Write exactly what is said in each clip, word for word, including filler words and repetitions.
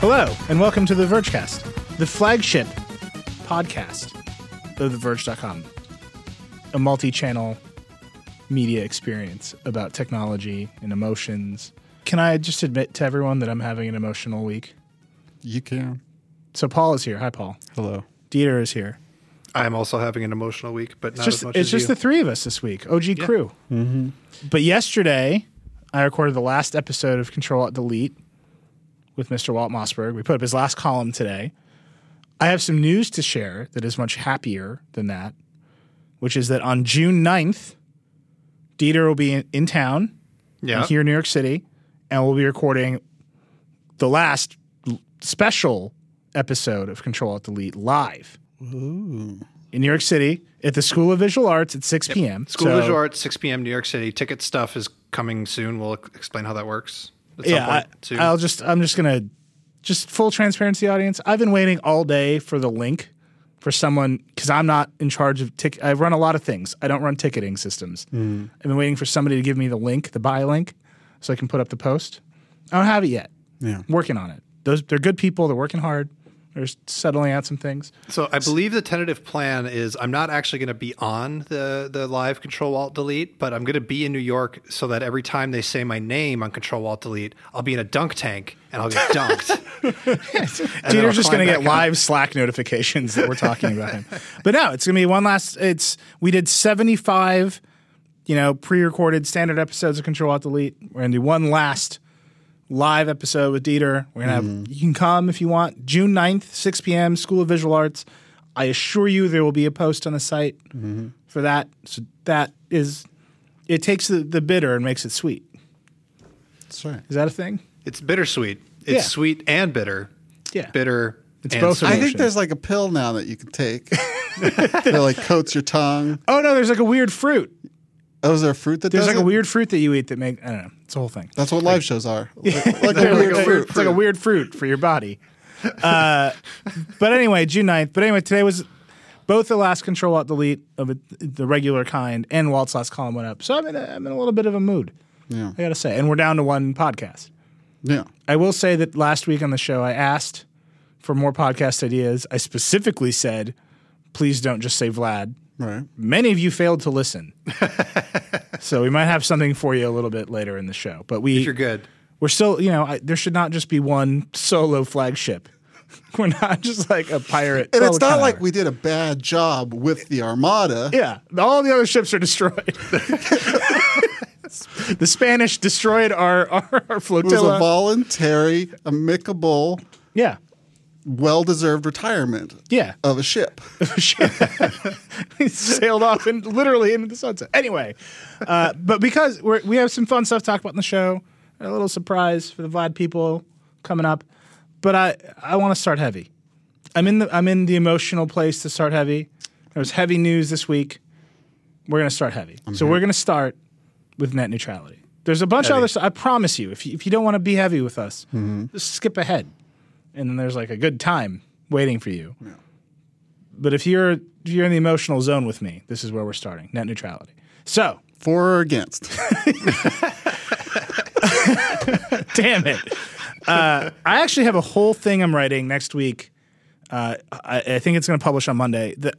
Hello, and welcome to The Vergecast, the flagship podcast of The Verge dot com, a multi-channel media experience about technology and emotions. Can I just admit to everyone that I'm having an emotional week? You can. So Paul is here. Hi, Paul. Hello. Dieter is here. I'm also having an emotional week, but not as much as you. It's just the three of us this week, O G yeah. crew. Mm-hmm. But yesterday, I recorded the last episode of Control Alt Delete with Mister Walt Mossberg. We put up his last column today. I have some news to share that is much happier than that, which is that on June ninth, Dieter will be in, in town yeah. here in New York City, and we'll be recording the last special episode of Control Alt Delete live. Ooh. In New York City at the School of Visual Arts at six p.m. Yep. School so, of Visual Arts, six p.m. New York City. Ticket stuff is coming soon. We'll explain how that works. Yeah, I, I'll just, I'm just going to, just full transparency, audience. I've been waiting all day for the link for someone, because I'm not in charge of, tick- I run a lot of things. I don't run ticketing systems. Mm. I've been waiting for somebody to give me the link, the buy link, so I can put up the post. I don't have it yet. Yeah. Working on it. Those, they're good people. They're working hard. They're settling out some things. So I believe the tentative plan is I'm not actually going to be on the, the live Control Alt Delete, but I'm going to be in New York so that every time they say my name on Control Alt Delete, I'll be in a dunk tank and I'll get dunked. Dieter's just going to get live Slack notifications that we're talking about him. But no, it's going to be one last – It's we did seventy-five you know, pre-recorded standard episodes of Control Alt Delete. We're going to do one last – live episode with Dieter. We're gonna have mm-hmm. you can come if you want. June ninth, six p.m. School of Visual Arts. I assure you there will be a post on the site mm-hmm. for that. So that is it takes the, the bitter and makes it sweet. That's right. Is that a thing? It's bittersweet. It's yeah. sweet and bitter. Yeah. Bitter. It's and both. I think there's like a pill now that you can take that like coats your tongue. Oh no, there's like a weird fruit. Oh, is there a fruit that There's does like it? a weird fruit that you eat that make I don't know. It's a whole thing. That's what live like, shows are. Like, like a weird like a fruit. fruit. It's like a weird fruit for your body. Uh, but anyway, June ninth. But anyway, today was both the last Control Alt Delete of a, the regular kind and Walt's last column went up. So I'm in a, I'm in a little bit of a mood. Yeah. I got to say. And we're down to one podcast. Yeah. I will say that last week on the show I asked for more podcast ideas. I specifically said, please don't just say Vlad. Right. Many of you failed to listen. So we might have something for you a little bit later in the show. But we, if you're good. We're still, you know, I, there should not just be one solo flagship. We're not just like a pirate. And it's not like hour. we did a bad job with the Armada. Yeah. All the other ships are destroyed. The Spanish destroyed our, our, our flotilla. It was a voluntary, amicable. Yeah. Well-deserved retirement yeah. of a ship. He sailed off and literally into the sunset. Anyway, uh, but because we're, we have some fun stuff to talk about in the show, a little surprise for the Vlad people coming up, but I, I want to start heavy. I'm in the I'm in the emotional place to start heavy. There was heavy news this week. We're going to start heavy. I'm so here. We're going to start with net neutrality. There's a bunch heavy. of other stuff. I promise you, if you, if you don't want to be heavy with us, mm-hmm. just skip ahead. And then there's like a good time waiting for you. Yeah. But if you're if you're in the emotional zone with me, this is where we're starting, net neutrality. So. For or against? Damn it. Uh, I actually have a whole thing I'm writing next week. Uh, I, I think it's going to publish on Monday. That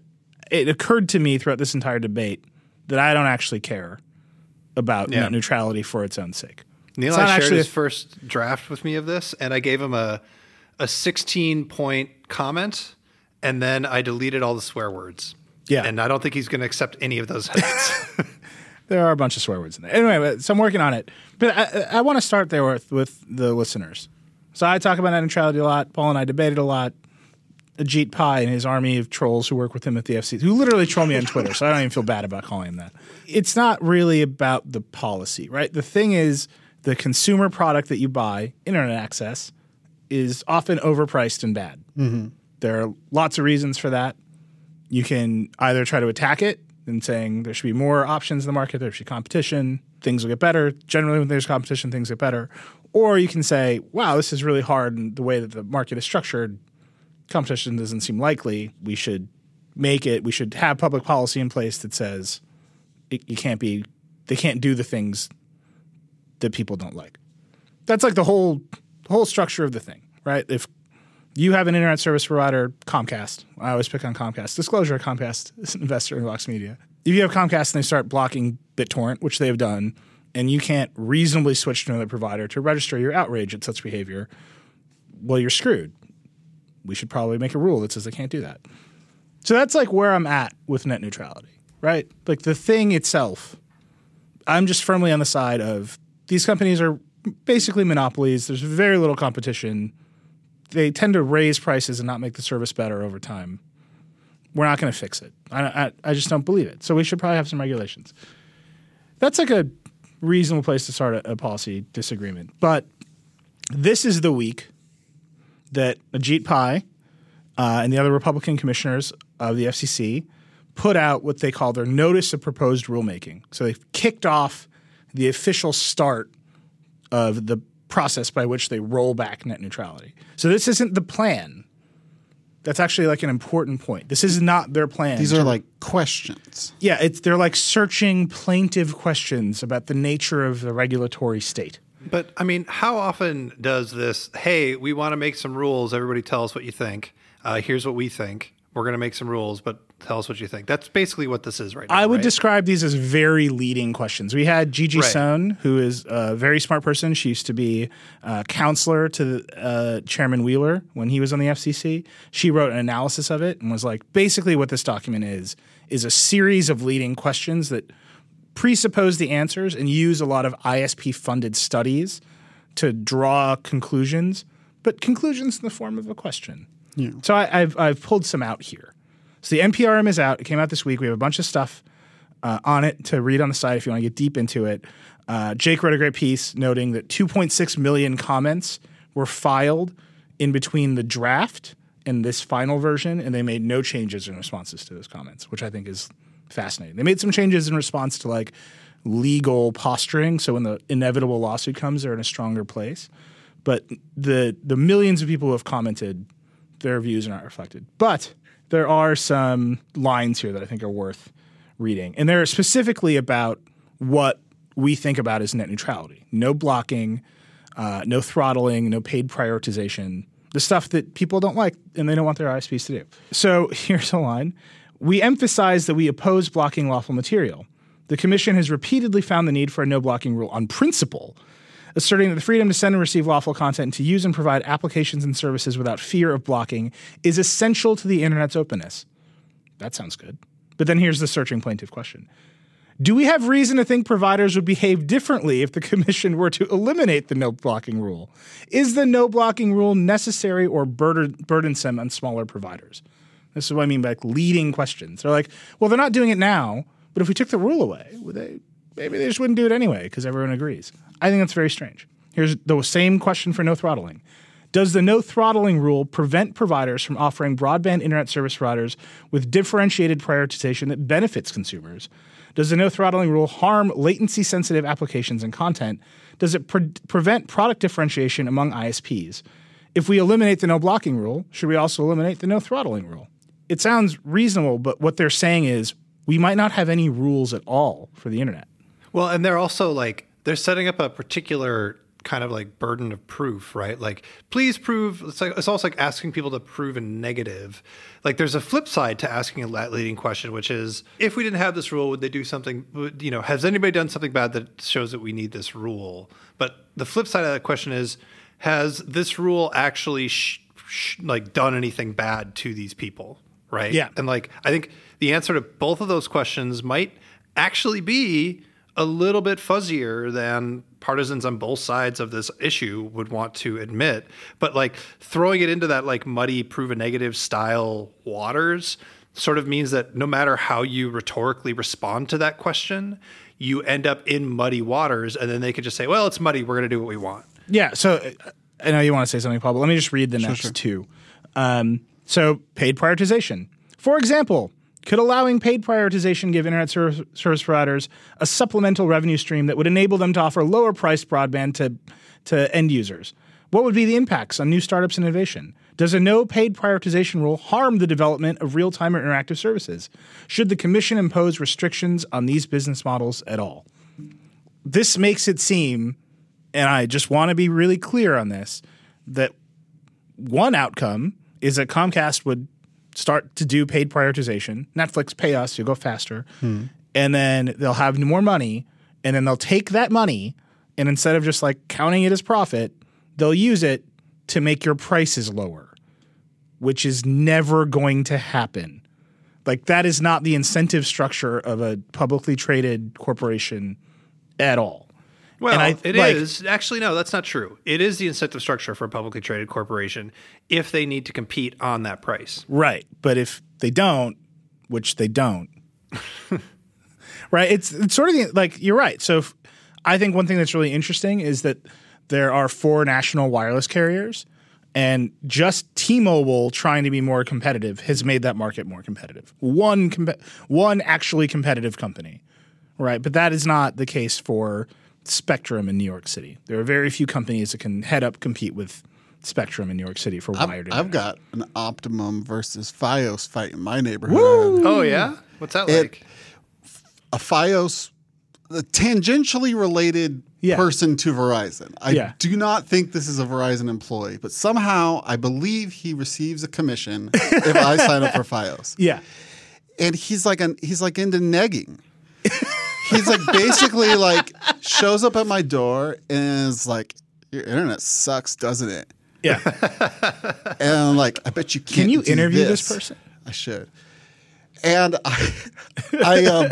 it occurred to me throughout this entire debate that I don't actually care about yeah. net neutrality for its own sake. Neil, I shared his a, first draft with me of this, and I gave him a... a sixteen-point comment, and then I deleted all the swear words. Yeah. And I don't think he's going to accept any of those edits. There are a bunch of swear words in there. Anyway, so I'm working on it. But I, I want to start there with, with the listeners. So I talk about net neutrality a lot. Paul and I debated a lot. Ajit Pai and his army of trolls who work with him at the F C C, who literally troll me on Twitter, so I don't even feel bad about calling him that. It's not really about the policy, right? The thing is the consumer product that you buy, internet access, is often overpriced and bad. Mm-hmm. There are lots of reasons for that. You can either try to attack it and saying there should be more options in the market, there should be competition, things will get better. Generally when there's competition, things get better. Or you can say, wow, this is really hard and the way that the market is structured, competition doesn't seem likely. We should make it, we should have public policy in place that says it, you can't be, they can't do the things that people don't like. That's like the whole... whole structure of the thing. right? If you have an internet service provider, Comcast. I always pick on Comcast. Disclosure, Comcast is an investor in Vox Media. If you have Comcast and they start blocking BitTorrent, which they have done, and you can't reasonably switch to another provider to register your outrage at such behavior, well, you're screwed. We should probably make a rule that says they can't do that. So that's like where I'm at with net neutrality, right? Like the thing itself, I'm just firmly on the side of these companies are basically monopolies. There's very little competition. They tend to raise prices and not make the service better over time. We're not going to fix it. I, I, I just don't believe it. So we should probably have some regulations. That's like a reasonable place to start a, a policy disagreement. But this is the week that Ajit Pai uh, and the other Republican commissioners of the F C C put out what they call their Notice of Proposed Rulemaking. So they've kicked off the official start of the process by which they roll back net neutrality. So this isn't the plan. That's actually like an important point. This is not their plan. These are like questions. Yeah, it's they're like searching plaintive questions about the nature of the regulatory state. But, I mean, how often does this, hey, we want to make some rules, everybody tell us what you think, uh, here's what we think, we're going to make some rules, but tell us what you think. That's basically what this is right now, I would right? describe these as very leading questions. We had Gigi right. Sohn, who is a very smart person. She used to be a counselor to uh, Chairman Wheeler when he was on the F C C. She wrote an analysis of it and was like, basically what this document is is a series of leading questions that presuppose the answers and use a lot of I S P-funded studies to draw conclusions, but conclusions in the form of a question. Yeah. So I, I've I've pulled some out here. So the N P R M is out. It came out this week. We have a bunch of stuff uh, on it to read on the site if you want to get deep into it. Uh, Jake wrote a great piece noting that two point six million comments were filed in between the draft and this final version, and they made no changes in responses to those comments, which I think is fascinating. They made some changes in response to like legal posturing, so when the inevitable lawsuit comes, they're in a stronger place. But the the millions of people who have commented, their views are not reflected. But there are some lines here that I think are worth reading, and they're specifically about what we think about as net neutrality. No blocking, uh, no throttling, no paid prioritization, the stuff that people don't like and they don't want their I S Ps to do. So here's a line. We emphasize that we oppose blocking lawful material. The Commission has repeatedly found the need for a no-blocking rule on principle, asserting that the freedom to send and receive lawful content and to use and provide applications and services without fear of blocking is essential to the Internet's openness. That sounds good. But then here's the searching plaintiff question. Do we have reason to think providers would behave differently if the Commission were to eliminate the no-blocking rule? Is the no-blocking rule necessary or burden- burdensome on smaller providers? This is what I mean by like leading questions. They're like, well, they're not doing it now, but if we took the rule away, would they, maybe they just wouldn't do it anyway because everyone agrees. I think that's very strange. Here's the same question for no throttling. Does the no throttling rule prevent providers from offering broadband internet service providers with differentiated prioritization that benefits consumers? Does the no throttling rule harm latency-sensitive applications and content? Does it pre- prevent product differentiation among I S Ps? If we eliminate the no blocking rule, should we also eliminate the no throttling rule? It sounds reasonable, but what they're saying is we might not have any rules at all for the internet. Well, and they're also like they're setting up a particular kind of like burden of proof, right? Like, please prove. It's like it's almost like asking people to prove a negative. Like, there's a flip side to asking a leading question, which is if we didn't have this rule, would they do something? Would, you know, has anybody done something bad that shows that we need this rule? But the flip side of that question is, has this rule actually sh- sh- like done anything bad to these people? Right. Yeah. And like, I think the answer to both of those questions might actually be a little bit fuzzier than partisans on both sides of this issue would want to admit. But like throwing it into that like muddy prove a negative style waters sort of means that no matter how you rhetorically respond to that question, you end up in muddy waters. And then they could just say, well, it's muddy. We're going to do what we want. Yeah. So I know you want to say something, Paul, but let me just read the sure, next sure. two. Um, So paid prioritization. For example, could allowing paid prioritization give internet ser- service providers a supplemental revenue stream that would enable them to offer lower-priced broadband to, to end users? What would be the impacts on new startups and innovation? Does a no-paid prioritization rule harm the development of real-time or interactive services? Should the Commission impose restrictions on these business models at all? This makes it seem, and I just want to be really clear on this, that one outcome is that Comcast would start to do paid prioritization. Netflix, pay us, you'll go faster. Hmm. And then they'll have more money, and then they'll take that money, and instead of just like counting it as profit, they'll use it to make your prices lower, which is never going to happen. Like, that is not the incentive structure of a publicly traded corporation at all. Well, I, it like, is. Actually, no, that's not true. It is the incentive structure for a publicly traded corporation if they need to compete on that price. Right. But if they don't, which they don't, right, it's, it's sort of the, like, you're right. So if, I think one thing that's really interesting is that there are four national wireless carriers, and just T-Mobile trying to be more competitive has made that market more competitive. One, comp- one actually competitive company, right? But that is not the case for Spectrum in New York City. There are very few companies that can head up compete with Spectrum in New York City for wired internet. I've got an Optimum versus FiOS fight in my neighborhood. Woo! Oh, yeah? What's that it, like? A FiOS, a tangentially related yeah. person to Verizon. I yeah. do not think this is a Verizon employee, but somehow I believe he receives a commission if I sign up for FiOS. Yeah. And he's like an, he's like into negging. He's like basically like shows up at my door and is like, your internet sucks, doesn't it? Yeah. And I'm like, I bet you can't. Can you do interview this. this person? I should. And I, I um,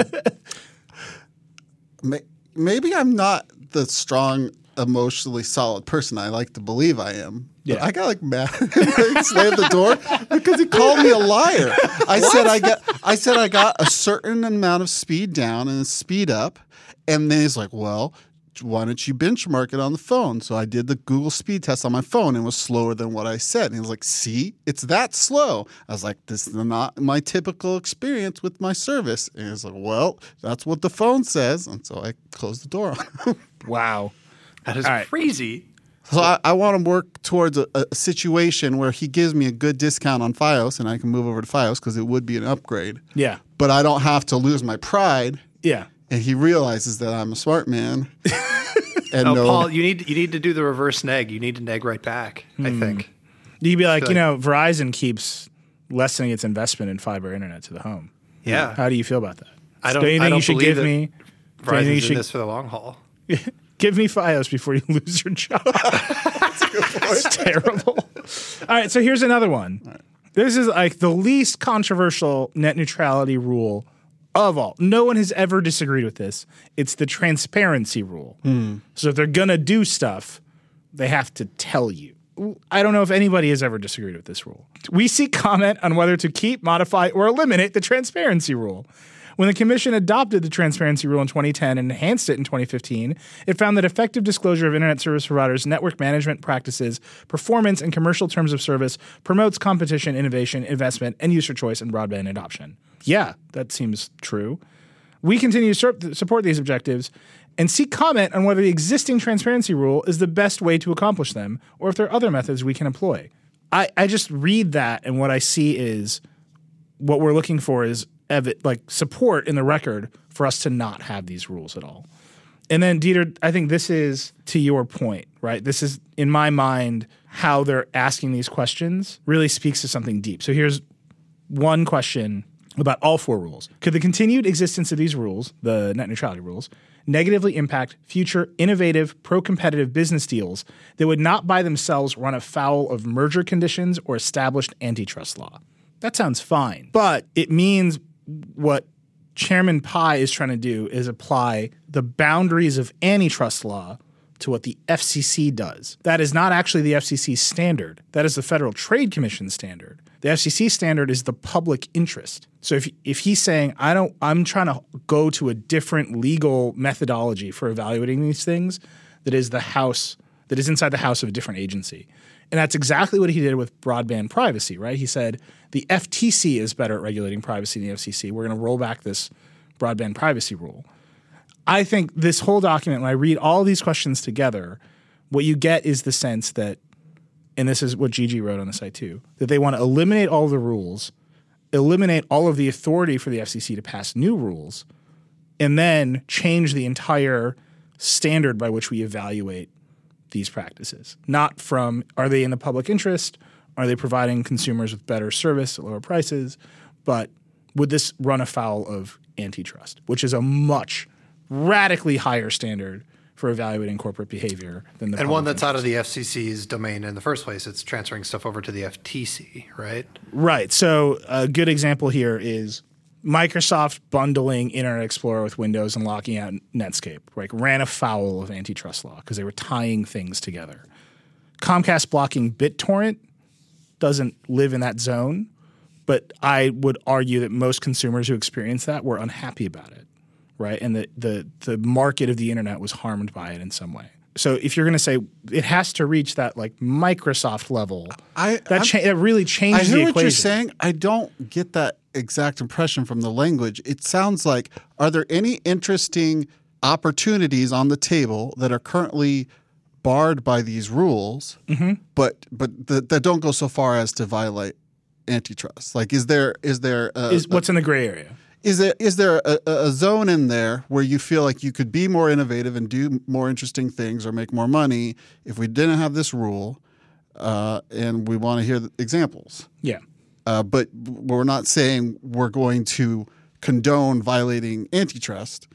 maybe I'm not the strong, emotionally solid person I like to believe I am. Yeah. But I got like mad and slammed the door because he called me a liar. I what? said I got I said I got a certain amount of speed down and a speed up, and then he's like, "Well, why don't you benchmark it on the phone?" So I did the Google speed test on my phone and it was slower than what I said. And he was like, "See, it's that slow." I was like, "This is not my typical experience with my service." And he's like, "Well, that's what the phone says." And so I closed the door on him. Wow. That is right. crazy. So I, I want to work towards a, a situation where he gives me a good discount on FiOS and I can move over to FiOS because it would be an upgrade. Yeah. But I don't have to lose my pride. Yeah. And he realizes that I'm a smart man. and oh, no, Paul, you need you need to do the reverse neg. You need to neg right back, mm. I think. You'd be like, you like, know, Verizon keeps lessening its investment in fiber internet to the home. Yeah. How do you feel about that? I don't, so do you think I don't you should give me Verizon's you should, in this for the long haul. Give me FiOS before you lose your job. That's a good point. That's terrible. All right, so here's another one. Right. This is like the least controversial net neutrality rule of all. No one has ever disagreed with this. It's the transparency rule. Mm. So if they're going to do stuff, they have to tell you. I don't know if anybody has ever disagreed with this rule. We seek comment on whether to keep, modify, or eliminate the transparency rule. When the commission adopted the transparency rule in twenty ten and enhanced it in twenty fifteen, it found that effective disclosure of internet service providers' network management practices, performance, and commercial terms of service promotes competition, innovation, investment, and user choice in broadband adoption. Yeah, that seems true. We continue to sur- support these objectives and seek comment on whether the existing transparency rule is the best way to accomplish them or if there are other methods we can employ. I, I just read that, and what I see is what we're looking for is Ev- like support in the record for us to not have these rules at all. And then, Dieter, I think this is to your point, right? This is, in my mind, how they're asking these questions really speaks to something deep. So here's one question about all four rules. Could the continued existence of these rules, the net neutrality rules, negatively impact future innovative, pro-competitive business deals that would not by themselves run afoul of merger conditions or established antitrust law? That sounds fine, but it means what Chairman Pai is trying to do is apply the boundaries of antitrust law to what the F C C does. That is not actually the F C C's standard. That is the Federal Trade Commission standard. The F C C standard is the public interest. So if if he's saying, I don't, I'm trying to go to a different legal methodology for evaluating these things, that is the house, that is inside the house of a different agency. And that's exactly what he did with broadband privacy, right? He said the F T C is better at regulating privacy than the F C C. We're going to roll back this broadband privacy rule. I think this whole document, when I read all these questions together, what you get is the sense that, and this is what Gigi wrote on the site too, that they want to eliminate all the rules, eliminate all of the authority for the F C C to pass new rules, and then change the entire standard by which we evaluate these practices, not from are they in the public interest Are they providing consumers with better service at lower prices? But would this run afoul of antitrust, which is a much radically higher standard for evaluating corporate behavior than the and one that's out of the F C C's domain in the first place. It's transferring stuff over to the F T C, right? Right. So a good example here is Microsoft bundling Internet Explorer with Windows and locking out Netscape, right? Ran afoul of antitrust law because they were tying things together. Comcast blocking BitTorrent doesn't live in that zone, but I would argue that most consumers who experienced that were unhappy about it. Right, and the, the the market of the internet was harmed by it in some way. So if you're going to say it has to reach that like Microsoft level, I, that cha- that really changes the equation. I hear what you're saying. I don't get that exact impression from the language. It sounds like, are there any interesting opportunities on the table that are currently barred by these rules, mm-hmm. but but th- that don't go so far as to violate antitrust? Like, is there is there a, is what's a, in the gray area? Is there is there a, a zone in there where you feel like you could be more innovative and do more interesting things or make more money if we didn't have this rule, uh, and we want to hear the examples? Yeah. Uh, but we're not saying we're going to condone violating antitrust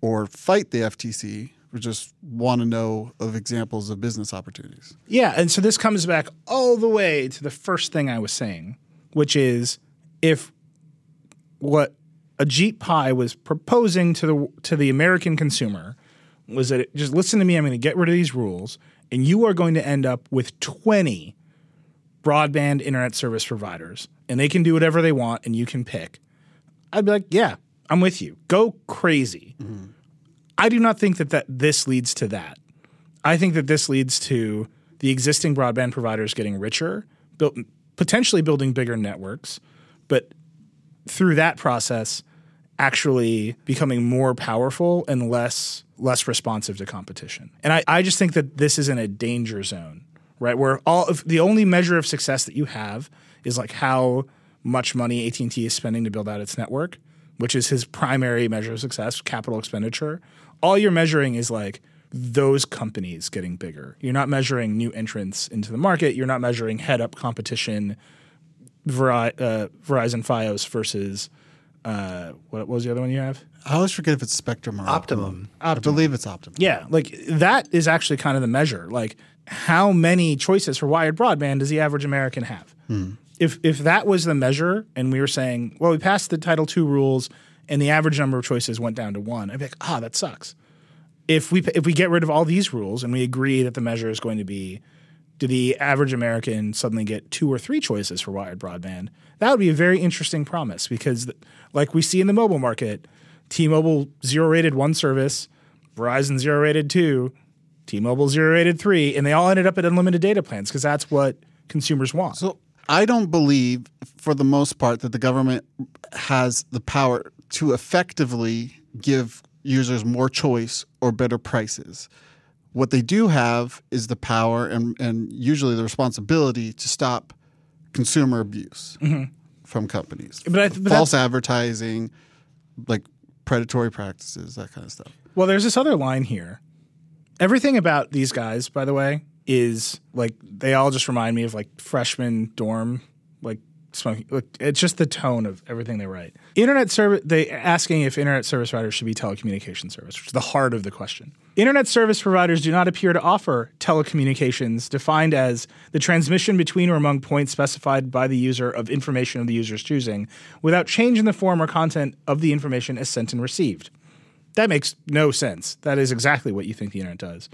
or fight the F T C. We just want to know of examples of business opportunities. Yeah, and so this comes back all the way to the first thing I was saying, which is if what – Ajit Pai was proposing to the to the American consumer was that, it, just listen to me, I'm going to get rid of these rules, and you are going to end up with twenty broadband internet service providers, and they can do whatever they want, and you can pick. I'd be like, yeah, I'm with you. Go crazy. Mm-hmm. I do not think that, that this leads to that. I think that this leads to the existing broadband providers getting richer, built, potentially building bigger networks, but through that process – actually becoming more powerful and less less responsive to competition. And I, I just think that this is in a danger zone, right? Where all if the only measure of success that you have is like how much money A T and T is spending to build out its network, which is his primary measure of success, capital expenditure. All you're measuring is like those companies getting bigger. You're not measuring new entrants into the market. You're not measuring head-up competition, Veri- uh, Verizon FiOS versus Uh, what was the other one you have? I always forget if it's Spectrum or Optimum. Optimum. Optimum. I believe it's Optimum. Yeah, like that is actually kind of the measure. Like, how many choices for wired broadband does the average American have? Hmm. If if that was the measure, and we were saying, well, we passed the Title two rules, and the average number of choices went down to one, I'd be like, ah, that sucks. If we if we get rid of all these rules, and we agree that the measure is going to be, do the average American suddenly get two or three choices for wired broadband? That would be a very interesting promise because, th- like we see in the mobile market, T-Mobile zero-rated one service, Verizon zero-rated two, T-Mobile zero-rated three, and they all ended up at unlimited data plans because that's what consumers want. So I don't believe, for the most part, that the government has the power to effectively give users more choice or better prices. What they do have is the power and, and usually the responsibility to stop consumer abuse mm-hmm. from companies. But I th- but false advertising, like predatory practices, that kind of stuff. Well, there's this other line here. Everything about these guys, by the way, is like they all just remind me of like freshman dorm, like smoking. Like, it's just the tone of everything they write. Internet service, they asking if internet service providers should be telecommunication service, which is the heart of the question. Internet service providers do not appear to offer telecommunications, defined as the transmission between or among points specified by the user of information of the user's choosing, without change in the form or content of the information as sent and received. That makes no sense. That is exactly what you think the internet does.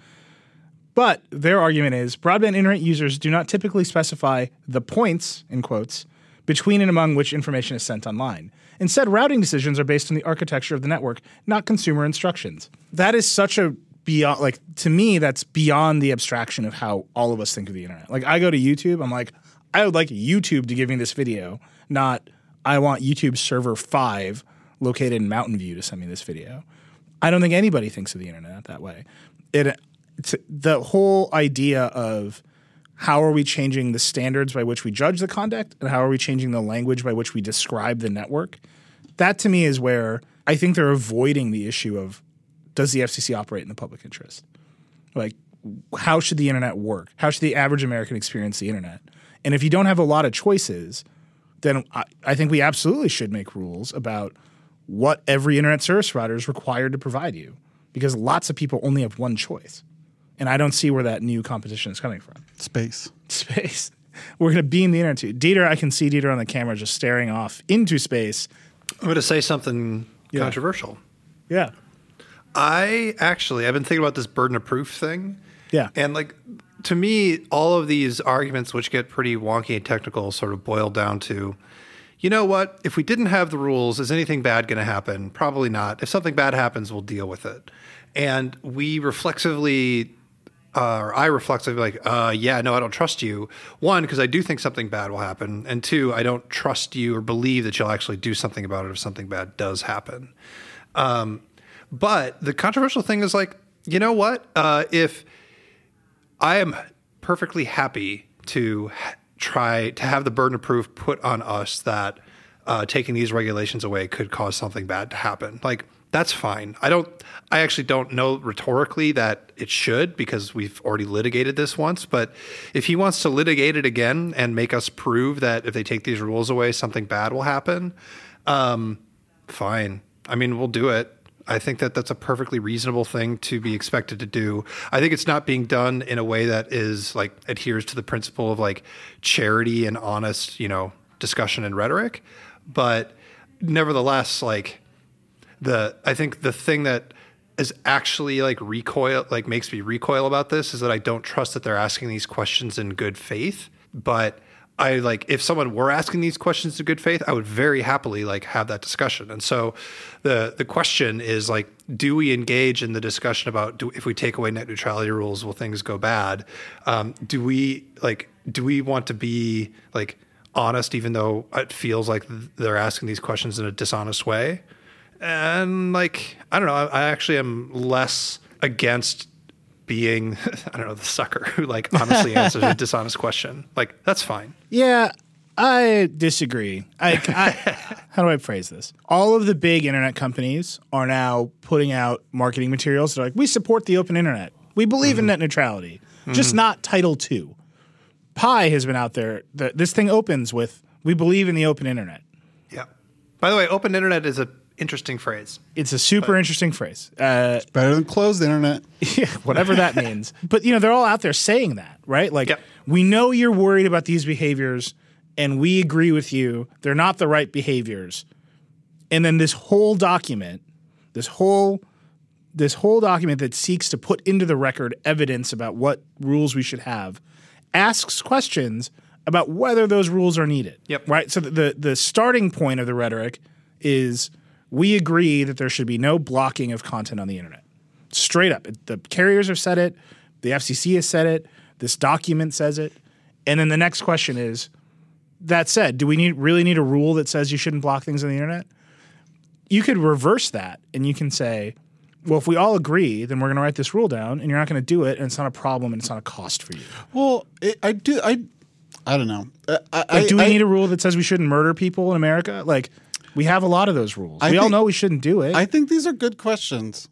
But their argument is broadband internet users do not typically specify the points, in quotes, between and among which information is sent online. Instead, routing decisions are based on the architecture of the network, not consumer instructions. That is such a beyond, like, to me, that's beyond the abstraction of how all of us think of the internet. Like, I go to YouTube, I'm like, I would like YouTube to give me this video, not I want YouTube server five located in Mountain View to send me this video. I don't think anybody thinks of the internet that way. It, it's, the whole idea of how are we changing the standards by which we judge the conduct and how are we changing the language by which we describe the network, that to me is where I think they're avoiding the issue of, does the F C C operate in the public interest? Like, how should the internet work? How should the average American experience the internet? And if you don't have a lot of choices, then I, I think we absolutely should make rules about what every internet service provider is required to provide you, because lots of people only have one choice. And I don't see where that new competition is coming from. Space. Space. We're going to beam the internet to you. Dieter, I can see Dieter on the camera just staring off into space. I'm going to say something yeah. controversial. Yeah. I actually, I've been thinking about this burden of proof thing. Yeah. And like, to me, all of these arguments, which get pretty wonky and technical, sort of boil down to, you know what? If we didn't have the rules, is anything bad going to happen? Probably not. If something bad happens, we'll deal with it. And we reflexively... Uh, or I reflexively like, uh, yeah, no, I don't trust you. One, because I do think something bad will happen. And two, I don't trust you or believe that you'll actually do something about it if something bad does happen. Um, but the controversial thing is like, you know what? Uh, if I am perfectly happy to ha- try to have the burden of proof put on us that uh, taking these regulations away could cause something bad to happen. Like, that's fine. I don't, I actually don't know rhetorically that it should, because we've already litigated this once, but if he wants to litigate it again and make us prove that if they take these rules away, something bad will happen, um, fine. I mean, we'll do it. I think that that's a perfectly reasonable thing to be expected to do. I think it's not being done in a way that is like adheres to the principle of like charity and honest, you know, discussion and rhetoric. But nevertheless, like, The I think the thing that is actually like recoil, like makes me recoil about this is that I don't trust that they're asking these questions in good faith. But I like if someone were asking these questions in good faith, I would very happily like have that discussion. And so the the question is like, do we engage in the discussion about do, if we take away net neutrality rules, will things go bad? Um, do we like do we want to be like honest, even though it feels like they're asking these questions in a dishonest way? And like, I don't know, I, I actually am less against being, I don't know, the sucker who like honestly answers a dishonest question. Like, that's fine. Yeah, I disagree. I, I, how do I phrase this? All of the big internet companies are now putting out marketing materials that are like, we support the open internet. We believe mm-hmm. in net neutrality, mm-hmm. just not Title two. Pi has been out there. The, this thing opens with, we believe in the open internet. Yeah. By the way, open internet is a interesting phrase. It's a super but. interesting phrase. Uh, it's better than closed internet. Yeah, whatever that means. But, you know, they're all out there saying that, right? Like, yep. we know you're worried about these behaviors, and we agree with you. They're not the right behaviors. And then this whole document, this whole, this whole document that seeks to put into the record evidence about what rules we should have, asks questions about whether those rules are needed. Yep. Right? So the the starting point of the rhetoric is... we agree that there should be no blocking of content on the internet. Straight up. The carriers have said it. The F C C has said it. This document says it. And then the next question is, that said, do we need really need a rule that says you shouldn't block things on the internet? You could reverse that and you can say, well, if we all agree, then we're going to write this rule down and you're not going to do it, and it's not a problem and it's not a cost for you. Well, it, I do – I I don't know. I, I, like, do we I, need a rule that says we shouldn't murder people in America? Like – we have a lot of those rules. I we think, all know we shouldn't do it. I think these are good questions.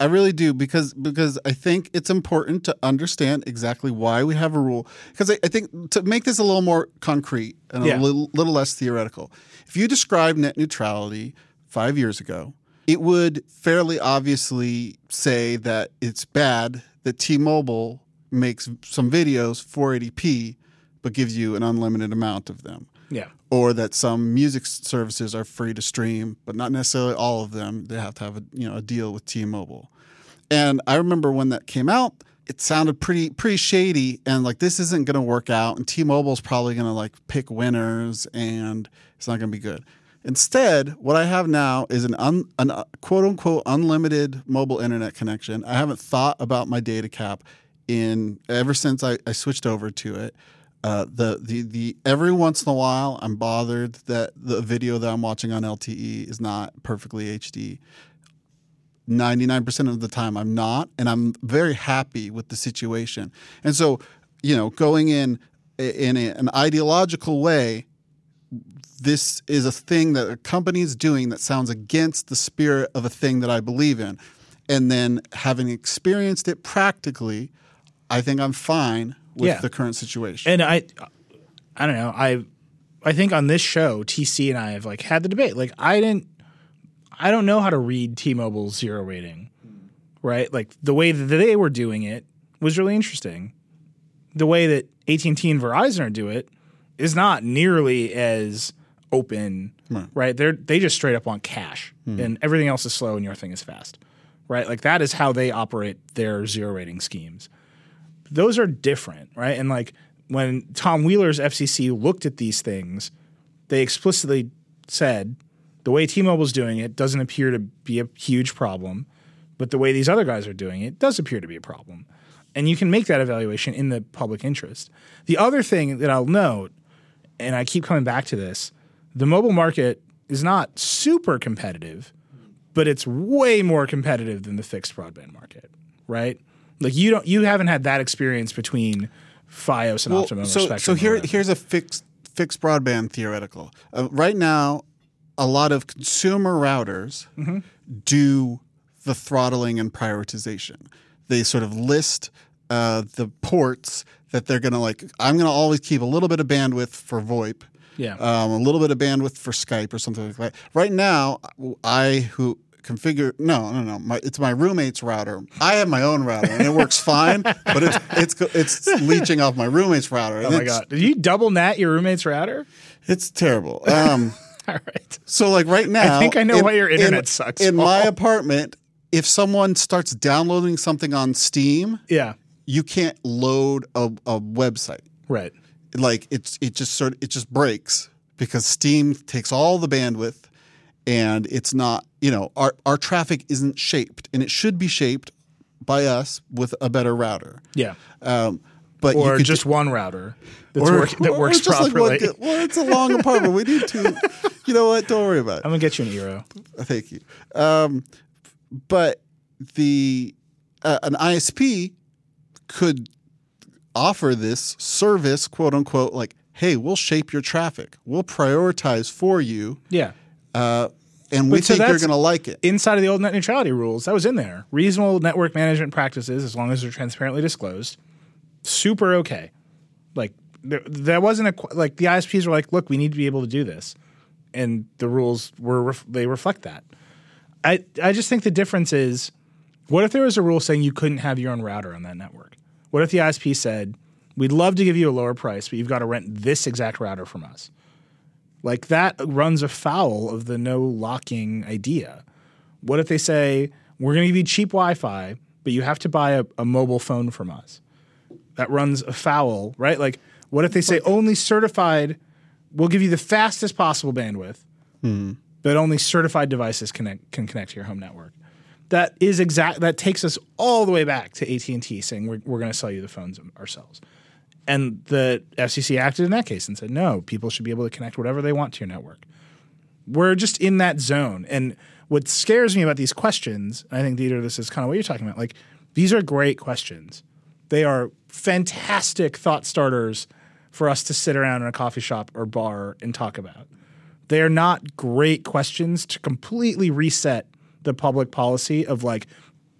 I really do, because because I think it's important to understand exactly why we have a rule. Because I, I think to make this a little more concrete and yeah. a little, little less theoretical, if you described net neutrality five years ago, it would fairly obviously say that it's bad that T-Mobile makes some videos four eighty p but gives you an unlimited amount of them. Yeah. Or that some music services are free to stream, but not necessarily all of them. They have to have a, you know, a deal with T-Mobile. And I remember when that came out, it sounded pretty pretty shady, and like, this isn't going to work out, and T-Mobile's probably going to like pick winners, and it's not going to be good. Instead, what I have now is an, un, an uh, quote-unquote unlimited mobile internet connection. I haven't thought about my data cap in ever since I, I switched over to it. Uh, the, the the every once in a while, I'm bothered that the video that I'm watching on L T E is not perfectly H D. ninety-nine percent of the time I'm not, and I'm very happy with the situation. And so, you know, going in in a, an ideological way, this is a thing that a company is doing that sounds against the spirit of a thing that I believe in. And then having experienced it practically, I think I'm fine with yeah. the current situation. And I I don't know. I I think on this show, T C and I have like had the debate. Like I didn't I don't know how to read T-Mobile's zero rating, right? Like the way that they were doing it was really interesting. The way that A T and T and Verizon do it is not nearly as open, right? right? They they just straight up want cash, mm-hmm. and everything else is slow and your thing is fast, right? Like that is how they operate their zero rating schemes. Those are different, right? And like when Tom Wheeler's F C C looked at these things, they explicitly said the way T-Mobile's doing it doesn't appear to be a huge problem, but the way these other guys are doing it does appear to be a problem. And you can make that evaluation in the public interest. The other thing that I'll note, and I keep coming back to this, the mobile market is not super competitive, but it's way more competitive than the fixed broadband market, right? Like you don't, you haven't had that experience between FiOS and well, Optimum so, or Spectrum. So here, here's a fixed fixed broadband theoretical. Uh, right now, a lot of consumer routers mm-hmm. do the throttling and prioritization. They sort of list uh, the ports that they're going to like. I'm going to always keep a little bit of bandwidth for VoIP, yeah, um, a little bit of bandwidth for Skype or something like that. Right now, I who configure no, no, no. My, it's my roommate's router. I have my own router and it works fine, but it's it's it's leeching off my roommate's router. Oh my god! Did you double nat your roommate's router? It's terrible. Um, All right. So like right now, I think I know in, why your internet in, sucks. In my apartment. If someone starts downloading something on Steam, yeah. you can't load a, a website. Right. Like it's it just sort of, it just breaks because Steam takes all the bandwidth and it's not, you know, our our traffic isn't shaped and it should be shaped by us with a better router. Yeah. Um But or just do, one router that's or, work, that or works or properly. Like one, well, it's a long apartment. We need two. You know what? Don't worry about it. I'm going to get you an Eero. Thank you. Um But the uh, an I S P could offer this service, quote unquote, like, hey, we'll shape your traffic. We'll prioritize for you. Yeah. Uh, and we but think so you're going to like it. Inside of the old net neutrality rules, that was in there. Reasonable network management practices, as long as they're transparently disclosed, super okay. Like, there, there wasn't a – like, the I S Ps were like, look, we need to be able to do this. And the rules were – they reflect that. I, I just think the difference is, what if there was a rule saying you couldn't have your own router on that network? What if the I S P said, we'd love to give you a lower price, but you've got to rent this exact router from us? Like that runs afoul of the no locking idea. What if they say, we're going to give you cheap Wi-Fi, but you have to buy a, a mobile phone from us? That runs afoul, right? Like what if they say only certified, we'll give you the fastest possible bandwidth. Mm-hmm. But only certified devices connect, can connect to your home network. That is exact. That takes us all the way back to A T and T saying we're, we're going to sell you the phones ourselves. And the F C C acted in that case and said, no, people should be able to connect whatever they want to your network. We're just in that zone. And what scares me about these questions, I think, Dieter, this is kind of what you're talking about. Like, these are great questions. They are fantastic thought starters for us to sit around in a coffee shop or bar and talk about. They are not great questions to completely reset the public policy of like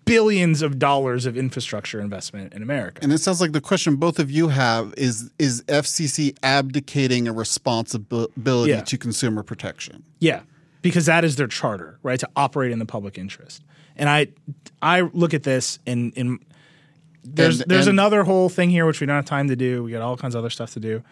billions of dollars of infrastructure investment in America. And it sounds like the question both of you have is, is F C C abdicating a responsibility yeah. to consumer protection? Yeah, because that is their charter, right, to operate in the public interest. And I I look at this and, and there's, and, there's and, another whole thing here which we don't have time to do. We got all kinds of other stuff to do.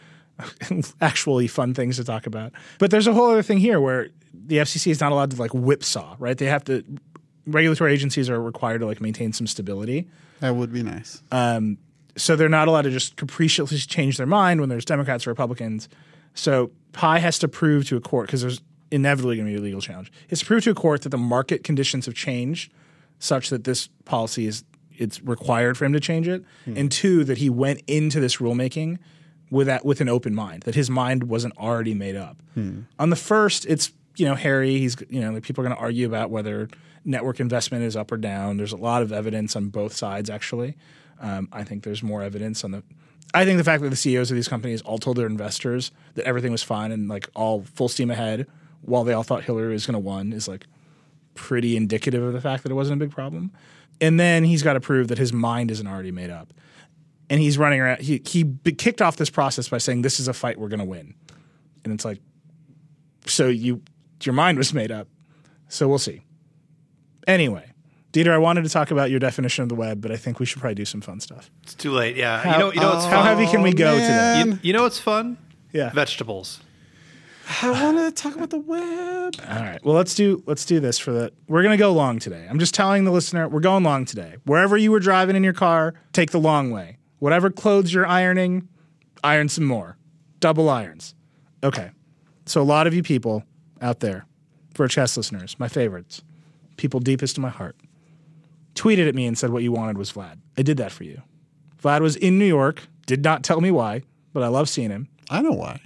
Actually fun things to talk about. But there's a whole other thing here where the F C C is not allowed to like whipsaw, right? They have to – regulatory agencies are required to like maintain some stability. That would be nice. Um, so they're not allowed to just capriciously change their mind when there's Democrats or Republicans. So Pai has to prove to a court – because there's inevitably going to be a legal challenge. It's to prove to a court that the market conditions have changed such that this policy is – it's required for him to change it. Hmm. And two, that he went into this rulemaking – With that, with an open mind, that his mind wasn't already made up. Hmm. On the first, it's you know hairy. He's you know like people are going to argue about whether network investment is up or down. There's a lot of evidence on both sides. Actually, um, I think there's more evidence on the. I think the fact that the C E Os of these companies all told their investors that everything was fine and like all full steam ahead, while they all thought Hillary was going to win, is like pretty indicative of the fact that it wasn't a big problem. And then he's got to prove that his mind isn't already made up. and he's running around. He, he kicked off this process by saying, this is a fight we're going to win. And it's like, so you your mind was made up. So we'll see. Anyway, Dieter, I wanted to talk about your definition of the web, but I think we should probably do some fun stuff. It's too late, yeah. How, you know, you know, oh, it's how heavy can we go man. today? You, you know what's fun? Yeah. Vegetables. I want to talk about the web. All right. Well, let's do let's do this for the – we're going to go long today. I'm just telling the listener we're going long today. Wherever you were driving in your car, take the long way. Whatever clothes you're ironing, iron some more. Double irons. Okay. So a lot of you people out there, Vergecast listeners, my favorites, people deepest in my heart, tweeted at me and said what you wanted was Vlad. I did that for you. Vlad was in New York, did not tell me why, but I love seeing him. I know why.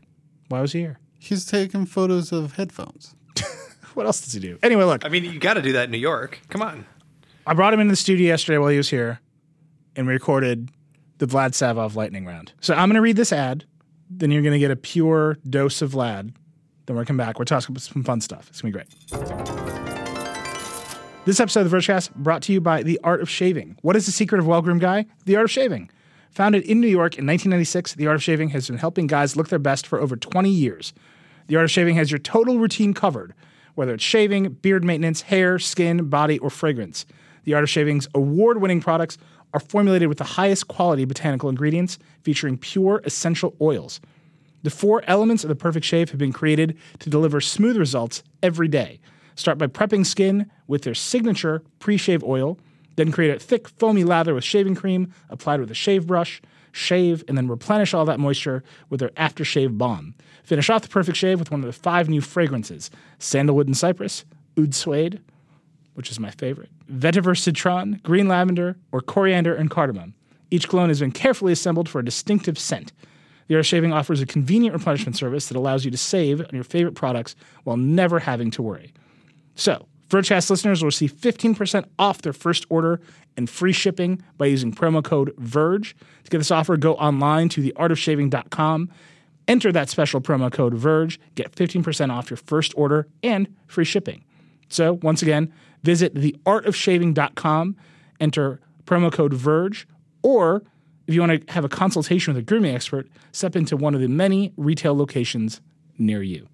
Why was he here? He's taking photos of headphones. What else does he do? Anyway, look. I mean, you got to do that in New York. Come on. I brought him into the studio yesterday while he was here, and we recorded the Vlad Savov lightning round. So I'm going to read this ad. Then you're going to get a pure dose of Vlad. Then we're going to come back. We're talking about some fun stuff. It's going to be great. This episode of The Vergecast brought to you by The Art of Shaving. What is the secret of well-groomed guy? The Art of Shaving. Founded in New York in nineteen ninety-six, The Art of Shaving has been helping guys look their best for over twenty years. The Art of Shaving has your total routine covered, whether it's shaving, beard maintenance, hair, skin, body, or fragrance. The Art of Shaving's award-winning products are formulated with the highest quality botanical ingredients, featuring pure essential oils. The four elements of the perfect shave have been created to deliver smooth results every day. Start by prepping skin with their signature pre-shave oil, then create a thick, foamy lather with shaving cream applied with a shave brush. Shave, and then replenish all that moisture with their aftershave balm. Finish off the perfect shave with one of the five new fragrances, sandalwood and cypress, oud suede, which is my favorite, vetiver citron, green lavender, or coriander and cardamom. Each cologne has been carefully assembled for a distinctive scent. The Art of Shaving offers a convenient replenishment service that allows you to save on your favorite products while never having to worry. So, Vergecast listeners will receive fifteen percent off their first order and free shipping by using promo code VERGE. To get this offer, go online to the art of shaving dot com, enter that special promo code VERGE, get fifteen percent off your first order and free shipping. So once again, visit the art of shaving dot com, enter promo code VERGE, or if you want to have a consultation with a grooming expert, step into one of the many retail locations near you.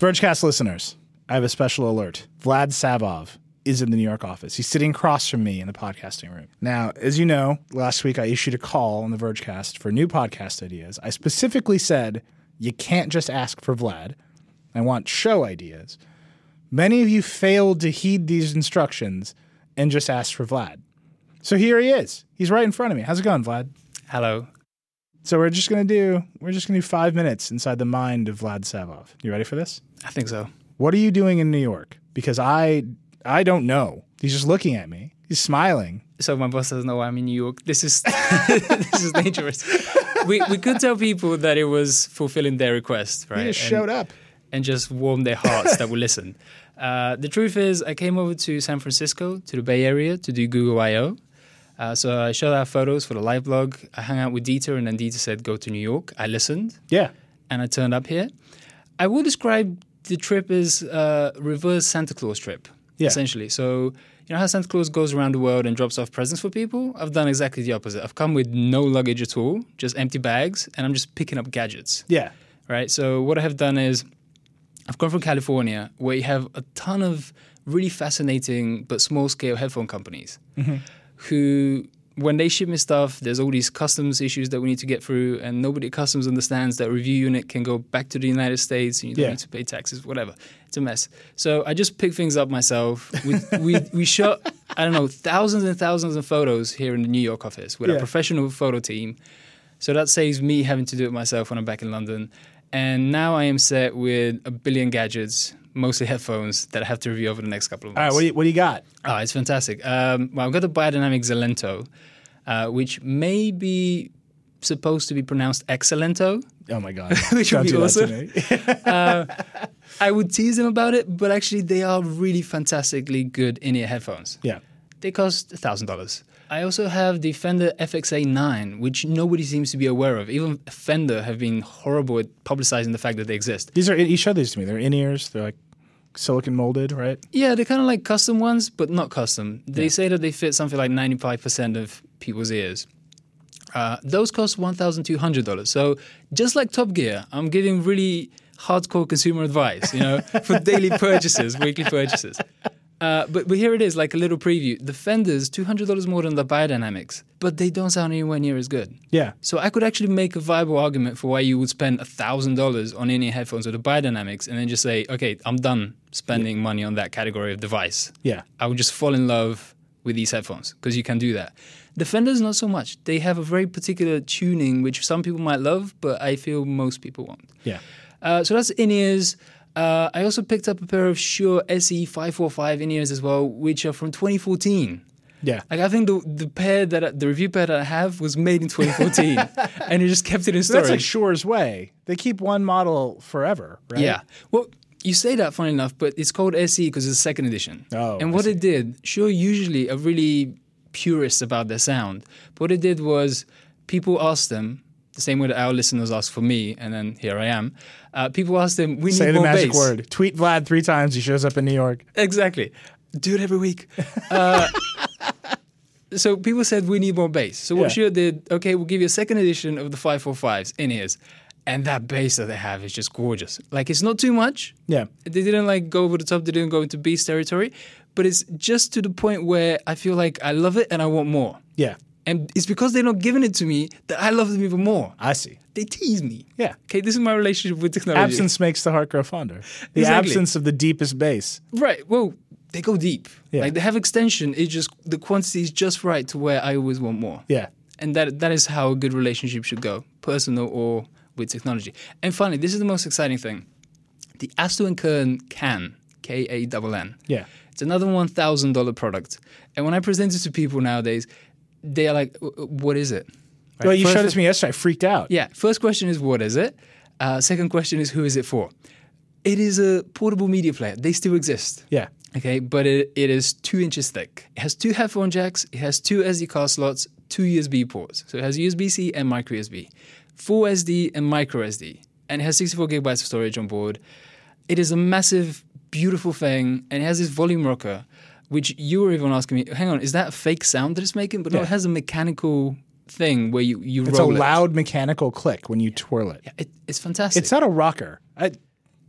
Vergecast listeners, I have a special alert. Vlad Savov is in the New York office. He's sitting across from me in the podcasting room. Now, as you know, last week I issued a call on the Vergecast for new podcast ideas. I specifically said, you can't just ask for Vlad. I want show ideas. Many of you failed to heed these instructions and just asked for Vlad. So here he is. He's right in front of me. How's it going, Vlad? Hello. So we're just going to do, we're just going to do five minutes inside the mind of Vlad Savov. You ready for this? I think so. What are you doing in New York? Because I I don't know. He's just looking at me. He's smiling. So my boss doesn't know I'm in New York. This is this is dangerous. We we could tell people that it was fulfilling their request, right? He just and, showed up. And just warmed their hearts that would listen. Uh, the truth is I came over to San Francisco, to the Bay Area, to do Google I O. Uh, so I showed our photos for the live blog. I hung out with Dieter, and then Dieter said, go to New York. I listened. Yeah. And I turned up here. I will describe the trip is a uh, reverse Santa Claus trip, yeah. essentially. So you know how Santa Claus goes around the world and drops off presents for people? I've done exactly the opposite. I've come with no luggage at all, just empty bags, and I'm just picking up gadgets. Yeah. Right? So what I have done is I've come from California, where you have a ton of really fascinating but small-scale headphone companies mm-hmm. who, when they ship me stuff, there's all these customs issues that we need to get through, and nobody at customs understands that review unit can go back to the United States and you don't yeah. need to pay taxes, whatever. It's a mess. So I just pick things up myself. We we, we shot, I don't know, thousands and thousands of photos here in the New York office with yeah. a professional photo team. So that saves me having to do it myself when I'm back in London. And now I am set with a billion gadgets, mostly headphones, that I have to review over the next couple of months. All right, what do you, what do you got? Oh, it's fantastic. Um, well, I've got the biodynamic Xylento, uh, which may be supposed to be pronounced Excelento. Oh, my God. Which Don't would be do awesome. That to me. uh, I would tease them about it, but actually they are really fantastically good in-ear headphones. Yeah. They cost one thousand dollars. I also have the Fender F X A nine, which nobody seems to be aware of. Even Fender have been horrible at publicizing the fact that they exist. These are You showed these to me. They're in-ears. They're like silicon molded, right? Yeah, they're kind of like custom ones, but not custom. They yeah. say that they fit something like ninety-five percent of people's ears. Uh, those cost one thousand two hundred dollars. So just like Top Gear, I'm giving really hardcore consumer advice, you know, for daily purchases, weekly purchases. Uh, but, but here it is, like a little preview. The Fender's two hundred dollars more than the Biodynamics, but they don't sound anywhere near as good. Yeah. So I could actually make a viable argument for why you would spend one thousand dollars on in-ear headphones with the Biodynamics and then just say, okay, I'm done spending yeah. money on that category of device. Yeah. I would just fall in love with these headphones because you can do that. The Fender's not so much. They have a very particular tuning, which some people might love, but I feel most people won't. Yeah. Uh, so that's in-ears. Uh, I also picked up a pair of Shure S E five forty-five in-ears as well, which are from twenty fourteen. Yeah. Like I think the the pair that I, the review pair that I have was made in twenty fourteen, and it just kept it in storage. That's like Shure's way. They keep one model forever, right? Yeah. Well, you say that, funny enough, but it's called S E because it's the second edition. Oh. And what it did, Shure usually are really purists about their sound. But what it did was people asked them, the same way that our listeners ask for me, and then here I am. Uh, people ask them, we Say need more bass. Say the magic word. Tweet Vlad three times, he shows up in New York. Exactly. Do it every week. Uh, so people said, we need more bass. So yeah. what Shure did, okay, we'll give you a second edition of the five forty-fives in-ears. And that bass that they have is just gorgeous. Like, it's not too much. Yeah. They didn't, like, go over the top. They didn't go into beast territory. But it's just to the point where I feel like I love it and I want more. Yeah. And it's because they're not giving it to me that I love them even more. I see. They tease me. Yeah. Okay, this is my relationship with technology. Absence makes the heart grow fonder. The exactly. absence of the deepest bass. Right. Well, they go deep. Yeah. Like, they have extension. It's just, the quantity is just right to where I always want more. Yeah. And that that is how a good relationship should go, personal or with technology. And finally, this is the most exciting thing. The Asto and Kern Can, K A N N. Yeah. It's another one thousand dollars product. And when I present it to people nowadays, they are like, what is it? Right. Well, you first, showed it to me yesterday. I freaked out. Yeah. First question is, what is it? Uh, second question is, who is it for? It is a portable media player. They still exist. Yeah. Okay, but it, it is two inches thick. It has two headphone jacks. It has two S D card slots, two U S B ports. So it has U S B C and micro U S B, full S D and micro S D. And it has sixty-four gigabytes of storage on board. It is a massive, beautiful thing. And it has this volume rocker, which you were even asking me, hang on, is that a fake sound that it's making? But yeah. no, it has a mechanical thing where you, you it's roll it. It's a loud it. mechanical click when you yeah. twirl it. Yeah, it. It's fantastic. It's not a rocker. I,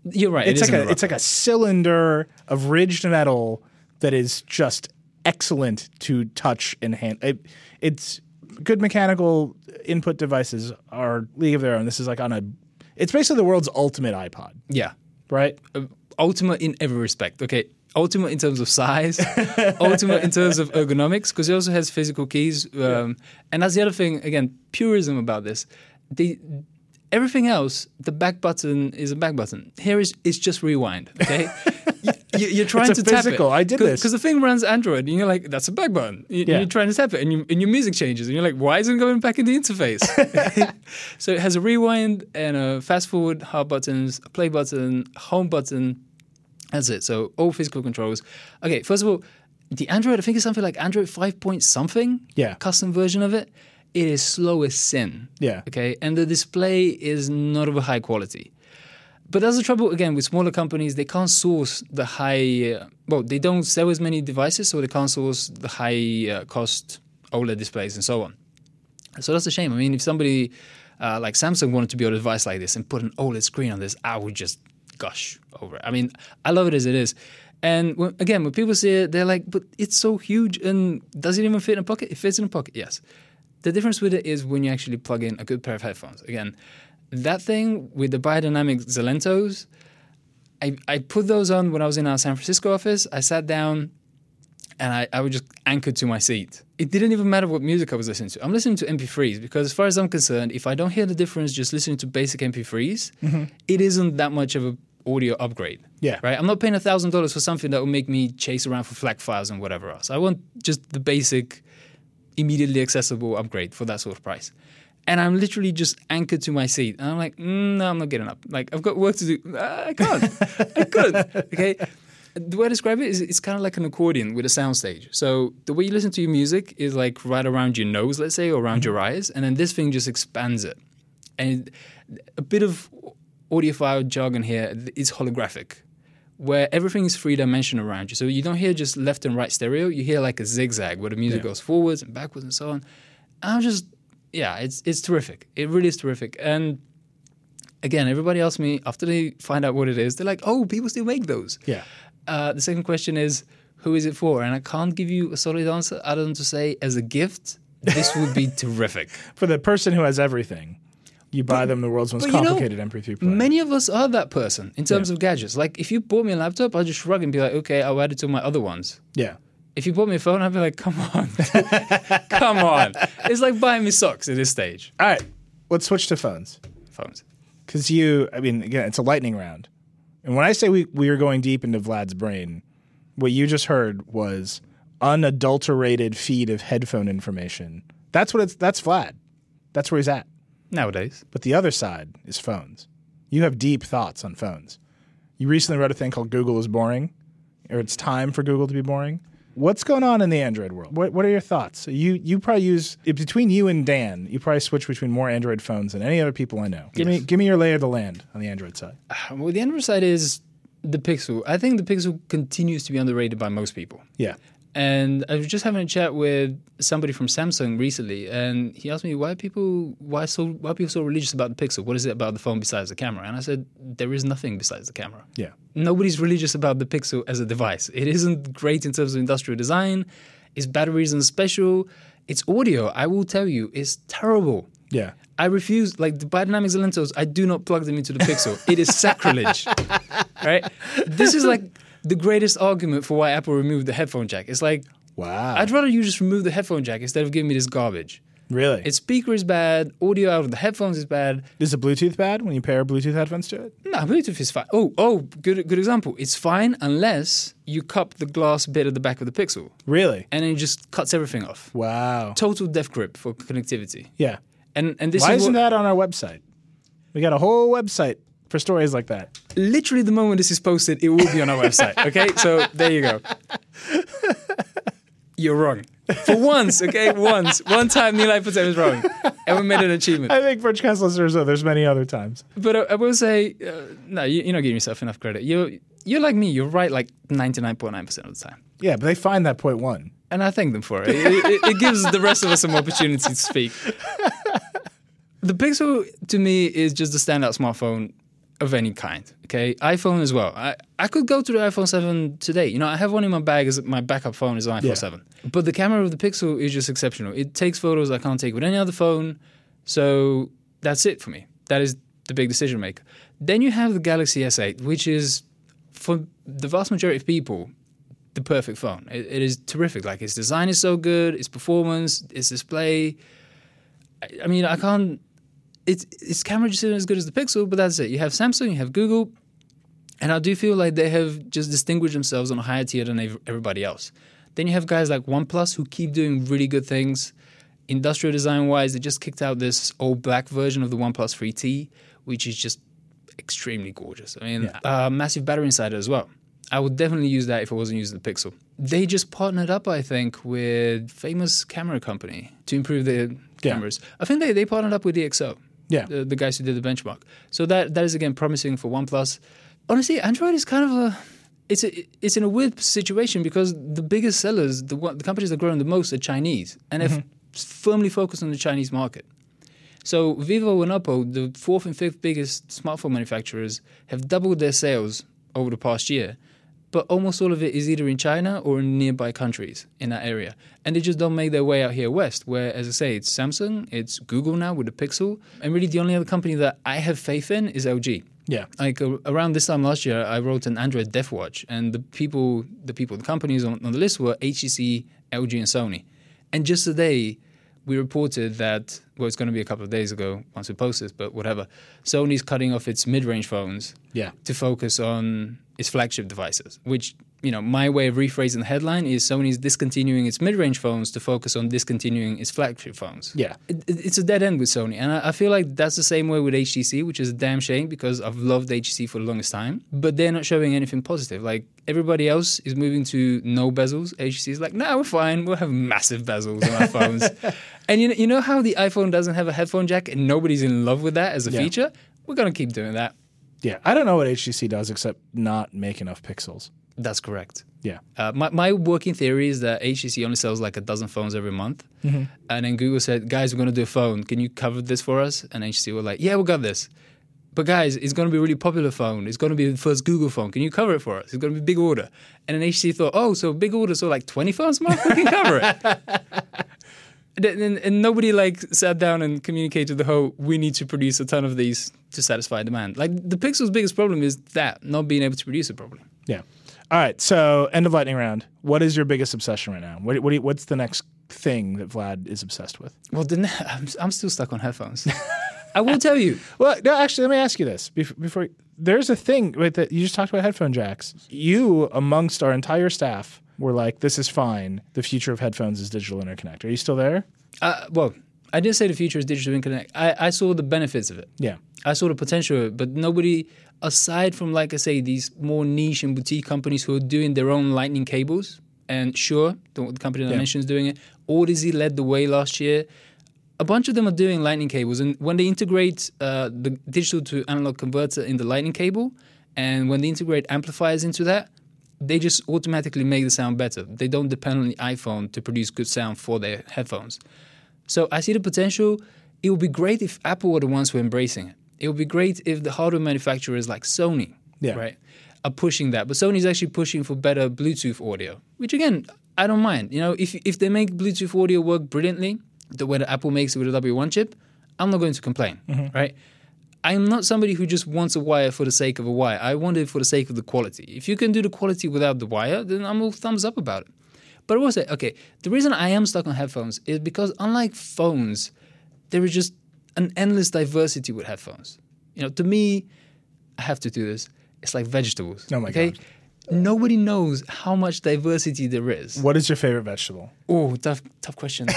You're right. It's it like a, a it's like a cylinder of ridged metal that is just excellent to touch and hand. It, it's good mechanical input devices are league of their own. This is like on a – it's basically the world's ultimate iPod. Yeah. Right? Uh, ultimate in every respect. Okay. Ultimate in terms of size, ultimate in terms of ergonomics, because it also has physical keys. Um, yeah. And that's the other thing, again, purism about this. The, everything else, the back button is a back button. Here is it's just rewind, okay? you, you're trying it's to tap physical. It. I did Cause, this. Because the thing runs Android, and you're like, that's a back button. You, yeah. You're trying to tap it, and, you, and your music changes, and you're like, why isn't it going back in the interface? So it has a rewind and a fast forward, hard buttons, a play button, home button. That's it. So all physical controls. Okay, first of all, the Android, I think it's something like Android five point something. Yeah. Custom version of it. It is slow as sin. Yeah. Okay, and the display is not of a high quality. But that's the trouble, again, with smaller companies. They can't source the high, uh, well, they don't sell as many devices, so they can't source the high uh, cost OLED displays and so on. So that's a shame. I mean, if somebody uh, like Samsung wanted to build a device like this and put an OLED screen on this, I would just... gush over it. I mean, I love it as it is. And when, again, when people see it, they're like, but it's so huge and does it even fit in a pocket? It fits in a pocket, yes. The difference with it is when you actually plug in a good pair of headphones. Again, that thing with the biodynamic Zelentos, I, I put those on when I was in our San Francisco office. I sat down and I, I was just anchored to my seat. It didn't even matter what music I was listening to. I'm listening to M P threes because as far as I'm concerned, if I don't hear the difference just listening to basic M P threes, mm-hmm. it isn't that much of a audio upgrade. Yeah. Right? I'm not paying one thousand dollars for something that will make me chase around for FLAC files and whatever else. I want just the basic, immediately accessible upgrade for that sort of price. And I'm literally just anchored to my seat. And I'm like, mm, no, I'm not getting up. Like, I've got work to do. Uh, I can't. I could. Okay? The way I describe it is it's kind of like an accordion with a soundstage. So the way you listen to your music is like right around your nose, let's say, or around mm-hmm. your eyes. And then this thing just expands it. And a bit of audiophile jargon here is holographic, where everything is three-dimensional around you. So you don't hear just left and right stereo. You hear like a zigzag where the music yeah. goes forwards and backwards and so on. I'm just yeah, it's it's terrific. It really is terrific. And again, everybody asks me, after they find out what it is, they're like, oh, people still make those. Yeah. Uh, the second question is, who is it for? And I can't give you a solid answer other than to say, as a gift, this would be terrific. For the person who has everything. You buy but, them the world's most complicated know, M P three player. Many of us are that person in terms yeah. of gadgets. Like, if you bought me a laptop, I'll just shrug and be like, okay, I'll add it to my other ones. Yeah. If you bought me a phone, I'd be like, come on. Come on. It's like buying me socks at this stage. All right. Let's switch to phones. Phones. Because you, I mean, again, it's a lightning round. And when I say we, we are going deep into Vlad's brain, what you just heard was unadulterated feed of headphone information. That's what it's, that's Vlad. That's where he's at. Nowadays. But the other side is phones. You have deep thoughts on phones. You recently wrote a thing called Google is Boring, or it's time for Google to be boring. What's going on in the Android world? What, what are your thoughts? You you probably use, between you and Dan, you probably switch between more Android phones than any other people I know. Give yes. me give me your lay of the land on the Android side. Uh, well, the Android side is the Pixel. I think the Pixel continues to be underrated by most people. Yeah. And I was just having a chat with somebody from Samsung recently, and he asked me why people why so why people so religious about the Pixel. What is it about the phone besides the camera? And I said, there is nothing besides the camera. Yeah, nobody's religious about the Pixel as a device. It isn't great in terms of industrial design. Its battery isn't special. Its audio, I will tell you, is terrible. Yeah, I refuse. Like the biodynamics lenses, I do not plug them into the Pixel. It is sacrilege. Right? This is like the greatest argument for why Apple removed the headphone jack. It's like, wow. I'd rather you just remove the headphone jack instead of giving me this garbage. Really? Its speaker is bad. Audio out of the headphones is bad. Is the Bluetooth bad when you pair Bluetooth headphones to it? No, Bluetooth is fine. Oh, oh, good good example. It's fine unless you cup the glass bit at the back of the Pixel. Really? And then it just cuts everything off. Wow. Total death grip for connectivity. Yeah. And and this why is isn't what, that on our website? We got a whole website for stories like that. Literally the moment this is posted, it will be on our website, okay? So there you go. You're wrong. For once, okay? Once. One time, Neil Patel was wrong. And we made an achievement. I think Vergecast listeners know there's many other times. But I, I will say, uh, no, you, you're not giving yourself enough credit. You're, you're like me. You're right like ninety-nine point nine percent of the time. Yeah, but they find that point one. And I thank them for it. It, it, it gives the rest of us some opportunity to speak. The Pixel, to me, is just a standout smartphone of any kind, okay? iPhone as well. I, I could go to the iPhone seven today. You know, I have one in my bag as my backup phone is an iPhone yeah. seven. But the camera of the Pixel is just exceptional. It takes photos I can't take with any other phone. So that's it for me. That is the big decision maker. Then you have the Galaxy S eight, which is, for the vast majority of people, the perfect phone. It, it is terrific. Like, its design is so good, its performance, its display. I, I mean, I can't... It's, its camera just isn't as good as the Pixel, but that's it. You have Samsung, you have Google, and I do feel like they have just distinguished themselves on a higher tier than everybody else. Then you have guys like OnePlus who keep doing really good things. Industrial design-wise, they just kicked out this old black version of the OnePlus three T, which is just extremely gorgeous. I mean, yeah. uh, massive battery inside it as well. I would definitely use that if I wasn't using the Pixel. They just partnered up, I think, with famous camera company to improve their yeah. cameras. I think they, they partnered up with D X O. Yeah, the, the guys who did the benchmark. So that that is again promising for OnePlus. Honestly, Android is kind of a it's a, it's in a weird situation because the biggest sellers, the the companies that are growing the most are Chinese, and mm-hmm. they're f- firmly focused on the Chinese market. So Vivo and Oppo, the fourth and fifth biggest smartphone manufacturers, have doubled their sales over the past year, but almost all of it is either in China or in nearby countries in that area. And they just don't make their way out here west, where, as I say, it's Samsung, it's Google now with the Pixel, and really the only other company that I have faith in is L G. Yeah. Like uh, around this time last year, I wrote an Android Death Watch, and the people, the people, the companies on, on the list were H T C, L G, and Sony. And just today, we reported that, well, it's going to be a couple of days ago once we post this, but whatever, Sony's cutting off its mid-range phones yeah. to focus on its flagship devices, which, you know, my way of rephrasing the headline is Sony's discontinuing its mid-range phones to focus on discontinuing its flagship phones. Yeah. It, it, it's a dead end with Sony. And I, I feel like that's the same way with H T C, which is a damn shame because I've loved H T C for the longest time, but they're not showing anything positive. Like, everybody else is moving to no bezels. H T C is like, no, nah, we're fine. We'll have massive bezels on our phones. And you know, you know how the iPhone doesn't have a headphone jack and nobody's in love with that as a yeah. feature? We're going to keep doing that. Yeah, I don't know what H T C does except not make enough pixels. That's correct. Yeah. Uh, my, my working theory is that H T C only sells like a dozen phones every month. Mm-hmm. And then Google said, guys, we're going to do a phone. Can you cover this for us? And H T C were like, yeah, we got this. But guys, it's going to be a really popular phone. It's going to be the first Google phone. Can you cover it for us? It's going to be a big order. And then H T C thought, oh, so big order, so like twenty phones a month? We can cover it. And, and, and nobody like sat down and communicated the whole, we need to produce a ton of these to satisfy demand. Like the Pixel's biggest problem is that, not being able to produce it properly. Yeah. All right, so end of lightning round. What is your biggest obsession right now? What, what do you, what's the next thing that Vlad is obsessed with? Well, the ne- I'm, I'm still stuck on headphones. I will tell you. Well, no, actually, let me ask you this. Before, before there's a thing with the, you just talked about headphone jacks. You, amongst our entire staff, were like, this is fine. The future of headphones is digital interconnect. Are you still there? Uh, well, I didn't say the future is digital interconnect. I, I saw the benefits of it. Yeah. I saw the potential of it, but nobody, aside from, like I say, these more niche and boutique companies who are doing their own lightning cables, and sure, the company that yeah. I mentioned is doing it. Odyssey led the way last year. A bunch of them are doing lightning cables, and when they integrate uh, the digital to analog converter in the lightning cable, and when they integrate amplifiers into that, they just automatically make the sound better. They don't depend on the iPhone to produce good sound for their headphones. So I see the potential. It would be great if Apple were the ones who are embracing it. It would be great if the hardware manufacturers like Sony, yeah. right, are pushing that. But Sony's actually pushing for better Bluetooth audio, which again, I don't mind. You know, if if they make Bluetooth audio work brilliantly, the way that Apple makes it with a W one chip, I'm not going to complain, mm-hmm. right? I'm not somebody who just wants a wire for the sake of a wire. I want it for the sake of the quality. If you can do the quality without the wire, then I'm all thumbs up about it. But I will say, okay, the reason I am stuck on headphones is because unlike phones, there is just an endless diversity with headphones. You know, to me, I have to do this. It's like vegetables. Oh my okay? God. Nobody knows how much diversity there is. What is your favorite vegetable? Oh, tough, tough question.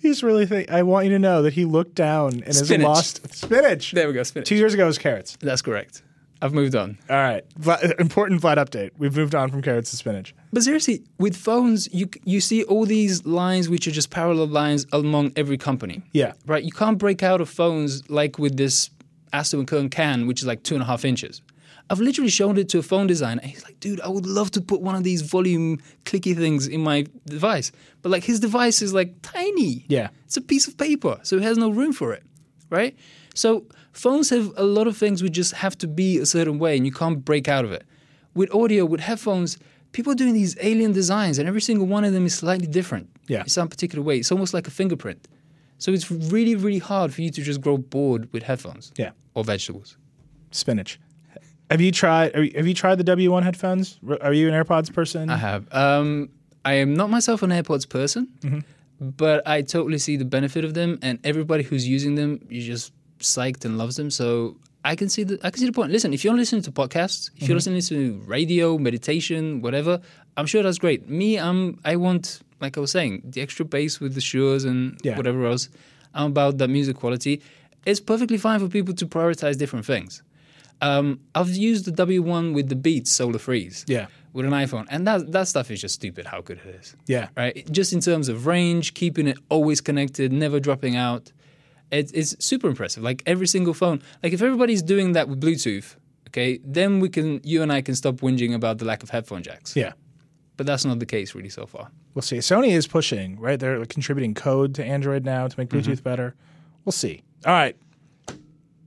He's really thinking. I want you to know that he looked down and has lost spinach. There we go, spinach. Two years ago it was carrots. That's correct. I've moved on. All right. Vla- important Vlad update. We've moved on from carrots to spinach. But seriously, with phones, you you see all these lines which are just parallel lines among every company. Yeah. Right? You can't break out of phones like with this Aston Kern can, which is like two and a half inches. I've literally shown it to a phone designer, and he's like, dude, I would love to put one of these volume clicky things in my device. But like his device is like tiny. Yeah. It's a piece of paper, so it has no room for it. Right? So phones have a lot of things which just have to be a certain way, and you can't break out of it. With audio, with headphones, people are doing these alien designs, and every single one of them is slightly different yeah. in some particular way. It's almost like a fingerprint. So it's really, really hard for you to just grow bored with headphones yeah. or vegetables. Spinach. Have you tried Have you tried the W one headphones? Are you an AirPods person? I have. Um, I am not myself an AirPods person, mm-hmm. but I totally see the benefit of them, and everybody who's using them, you just psyched and loves them, so I can see the I can see the point. Listen, if you're listening to podcasts, if mm-hmm. you're listening to radio, meditation, whatever, I'm sure that's great. Me, I'm I want, like I was saying, the extra bass with the Sures and yeah. whatever else. I'm about that music quality. It's perfectly fine for people to prioritize different things. Um, I've used the W one with the Beats Solar Freeze yeah. with an iPhone, and that that stuff is just stupid how good it is. Yeah, right. Just in terms of range, keeping it always connected, never dropping out. It, it's super impressive. Like every single phone, like if everybody's doing that with Bluetooth, okay, then we can, you and I can stop whinging about the lack of headphone jacks. Yeah. But that's not the case really so far. We'll see. Sony is pushing, right? They're contributing code to Android now to make Bluetooth mm-hmm. better. We'll see. All right.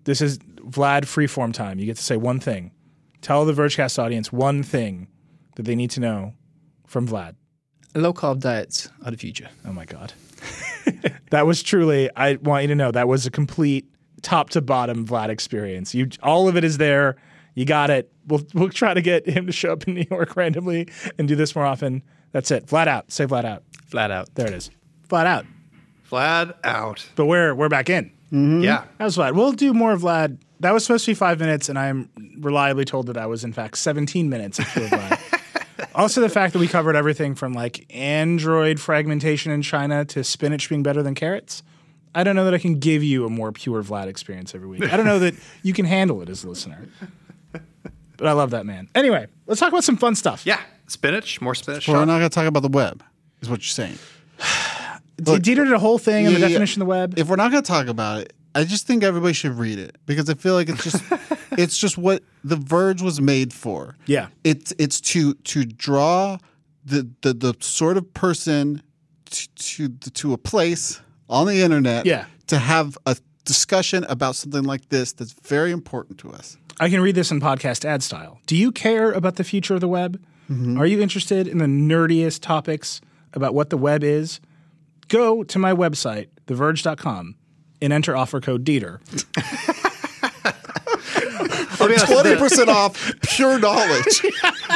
This is Vlad freeform time. You get to say one thing. Tell the Vergecast audience one thing that they need to know from Vlad. Low-carb diets are the future. Oh, my God. That was truly, I want you to know, that was a complete top-to-bottom Vlad experience. You, all of it is there. You got it. We'll we'll try to get him to show up in New York randomly and do this more often. That's it. Flat out. Say flat out. Flat out. There it is. Flat out. Flat out. But we're we're back in. Mm-hmm. Yeah. That was Vlad. We'll do more Vlad. That was supposed to be five minutes, and I'm reliably told that I was, in fact, seventeen minutes into Vlad. Also, the fact that we covered everything from like Android fragmentation in China to spinach being better than carrots. I don't know that I can give you a more pure Vlad experience every week. I don't know that you can handle it as a listener. But I love that man. Anyway, let's talk about some fun stuff. Yeah. Spinach, more spinach. Well, we're not going to talk about the web, is what you're saying. Look, Dieter did a whole thing on yeah, the definition of the web. If we're not going to talk about it, I just think everybody should read it because I feel like it's just It's just what The Verge was made for. Yeah. It's it's to to draw the the, the sort of person to, to to a place on the internet yeah. to have a discussion about something like this that's very important to us. I can read this in podcast ad style. Do you care about the future of the web? Mm-hmm. Are you interested in the nerdiest topics about what the web is? Go to my website, the verge dot com, and enter offer code Dieter. For twenty percent off pure knowledge.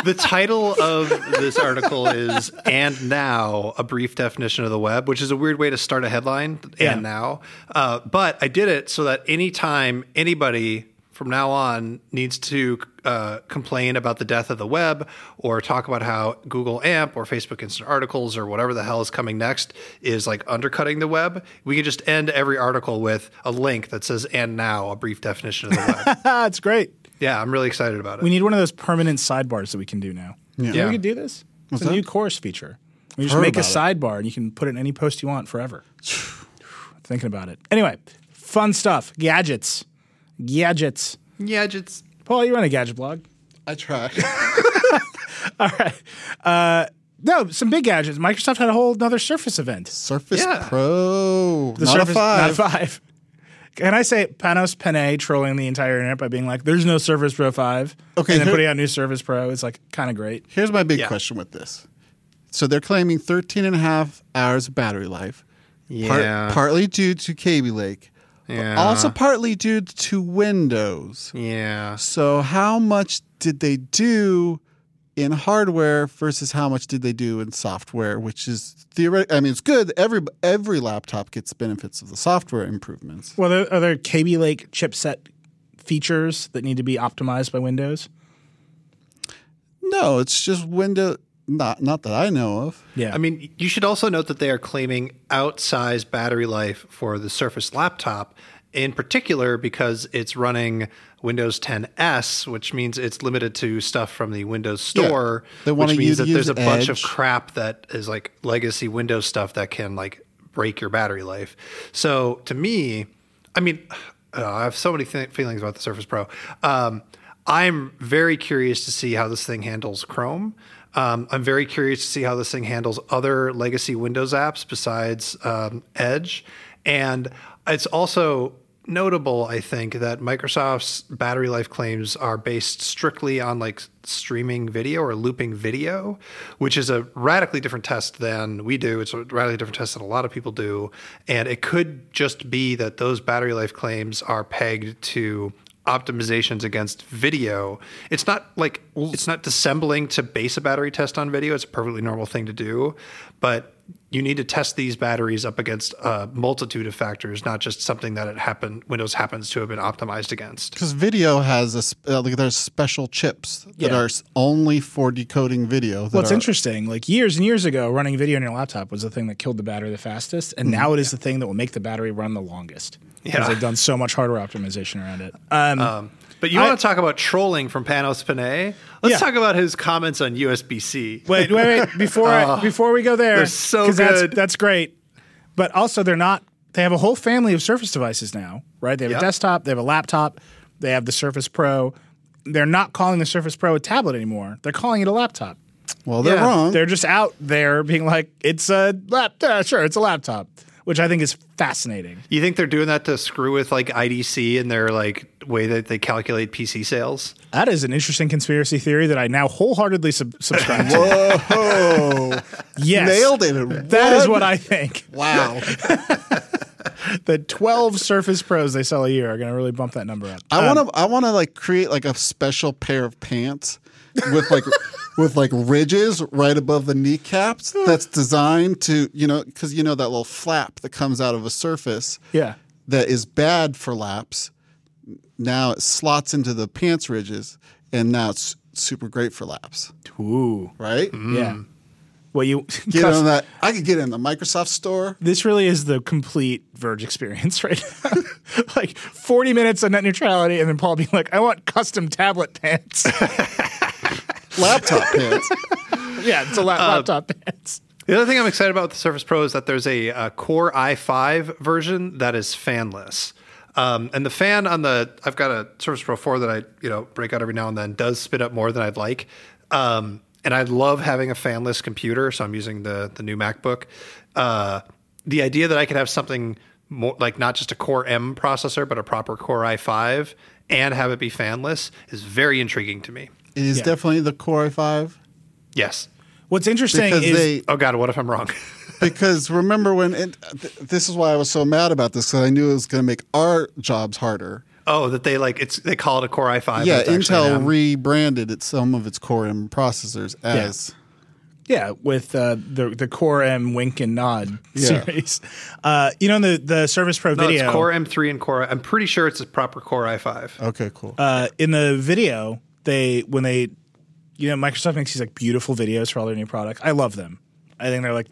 The title of this article is "And Now, a Brief Definition of the Web," which is a weird way to start a headline, yeah. And now. Uh, but I did it so that anytime anybody from now on needs to uh, complain about the death of the web or talk about how Google AMP or Facebook Instant Articles or whatever the hell is coming next is like undercutting the web, we can just end every article with a link that says, "And now, a brief definition of the web." That's great. Yeah, I'm really excited about it. We need one of those permanent sidebars that we can do now. Yeah. yeah. We could do this. It's a new course feature. We just make a sidebar it. and you can put it in any post you want forever. Thinking about it. Anyway, fun stuff. Gadgets. Gadgets. Gadgets. Paul, you run a gadget blog. I try. All right. Uh, no, some big gadgets. Microsoft had a whole another Surface event. Surface yeah. Pro. The not Surface, a five. Not a five. Can I say Panos Panay trolling the entire internet by being like, there's no Surface Pro five. Okay. And then here, putting out new Surface Pro is like kind of great. Here's my big yeah. question with this. So they're claiming thirteen and a half hours of battery life. Yeah. Part, partly due to Kaby Lake. Yeah. But also partly due to Windows. Yeah. So how much did they do in hardware versus how much did they do in software, which is theoretically, I mean, it's good. Every every laptop gets benefits of the software improvements. Well, are there Kaby Lake chipset features that need to be optimized by Windows? No, it's just Windows. Not not that I know of. Yeah. I mean, you should also note that they are claiming outsized battery life for the Surface Laptop, in particular because it's running Windows ten S, which means it's limited to stuff from the Windows Store, yeah. which means use, that use there's a bunch Edge. of crap that is like legacy Windows stuff that can like break your battery life. So to me, I mean, uh, I have so many th- feelings about the Surface Pro. Um, I'm very curious to see how this thing handles Chrome. Um, I'm very curious to see how this thing handles other legacy Windows apps besides um, Edge. And it's also notable, I think, that Microsoft's battery life claims are based strictly on like streaming video or looping video, which is a radically different test than we do. It's a radically different test than a lot of people do. And it could just be that those battery life claims are pegged to optimizations against video. It's not like it's not dissembling to base a battery test on video. It's a perfectly normal thing to do, but you need to test these batteries up against a multitude of factors, not just something that it happened Windows happens to have been optimized against. Because video has a uh, like there's special chips that yeah. are only for decoding video. Well, it's are, interesting. Like years and years ago, running video on your laptop was the thing that killed the battery the fastest, and mm-hmm. now it is yeah. the thing that will make the battery run the longest. Because yeah. they've done so much hardware optimization around it. Um, um, but you I, want to talk about trolling from Panos Panay? Let's yeah. talk about his comments on U S B C. Wait, wait, wait. Before, uh, I, before we go there. They're so good. That's, that's great. But also they're not – they have a whole family of Surface devices now, right? They have yep. a desktop. They have a laptop. They have the Surface Pro. They're not calling the Surface Pro a tablet anymore. They're calling it a laptop. Well, they're yeah. wrong. They're just out there being like, it's a laptop. Sure, it's a laptop. Which I think is fascinating. You think they're doing that to screw with like I D C and their like way that they calculate P C sales? That is an interesting conspiracy theory that I now wholeheartedly sub- subscribe to. Whoa! Yes, nailed it. That what? is what I think. Wow. The twelve Surface Pros they sell a year are going to really bump that number up. I um, want to. I want to like create like a special pair of pants with like. With like ridges right above the kneecaps that's designed to, you know, because you know that little flap that comes out of a Surface yeah. that is bad for laps. Now it slots into the pants ridges and now it's super great for laps. Ooh. Right? Mm. Yeah. Well, you get on that. I could get in the Microsoft Store. This really is the complete Verge experience right now. Like forty minutes of net neutrality and then Paul being like, I want custom tablet pants. Laptop pants. Yeah, it's a la- laptop uh, pants. The other thing I'm excited about with the Surface Pro is that there's a, a Core i five version that is fanless. Um, and the fan on the, I've got a Surface Pro four that I, you know, break out every now and then, does spit up more than I'd like. Um, and I love having a fanless computer. So I'm using the the new MacBook. Uh, the idea that I could have something more, like not just a Core M processor, but a proper Core i five and have it be fanless is very intriguing to me. It is yeah. definitely the Core i five. Yes. What's interesting because is... They, oh, God, what if I'm wrong? Because remember when... It, th- this is why I was so mad about this, because I knew it was going to make our jobs harder. Oh, that they like it's they call it a Core i five. Yeah, Intel M. rebranded it, some of its Core M processors as... Yeah. Yeah, with uh, the the Core M wink and nod yeah. series. Uh, you know, in the, the Surface Pro no, video... it's Core M three and Core... I'm pretty sure it's a proper Core i five. Okay, cool. Uh, in the video, they when they... You know, Microsoft makes these like beautiful videos for all their new products. I love them. I think they're like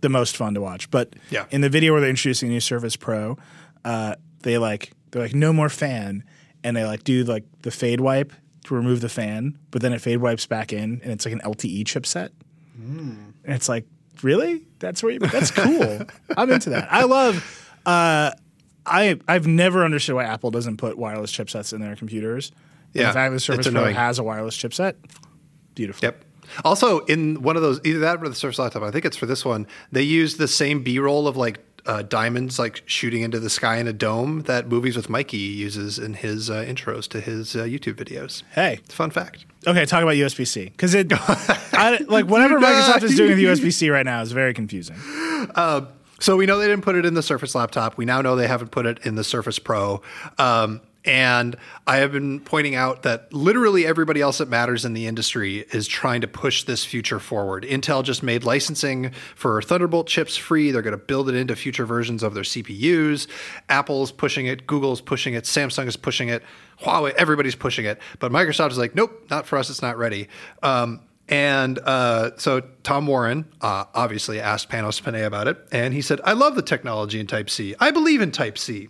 the most fun to watch. But yeah. in the video where they're introducing the new Surface Pro, uh, they like they're like no more fan, and they like do like the fade wipe to remove the fan, but then it fade wipes back in, and it's like an L T E chipset. Mm. And it's like, really? That's where you? That's cool. I'm into that. I love. Uh, I I've never understood why Apple doesn't put wireless chipsets in their computers. Yeah, in fact, the Surface Pro has a wireless chipset. Beautiful. Yep. Also, in one of those, either that or the Surface Laptop, I think it's for this one, they used the same B-roll of like uh, diamonds like shooting into the sky in a dome that Movies with Mikey uses in his uh, intros to his uh, YouTube videos. Hey. It's a fun fact. Okay, talk about U S B C. Because it, I, like whatever Microsoft is doing with U S B C right now is very confusing. Uh, so we know they didn't put it in the Surface Laptop. We now know they haven't put it in the Surface Pro. Um And I have been pointing out that literally everybody else that matters in the industry is trying to push this future forward. Intel just made licensing for Thunderbolt chips free. They're going to build it into future versions of their C P Us. Apple's pushing it. Google's pushing it. Samsung is pushing it. Huawei, everybody's pushing it. But Microsoft is like, nope, not for us. It's not ready. Um, and uh, so Tom Warren uh, obviously asked Panos Panay about it. And he said, I love the technology in Type-C. I believe in Type-C.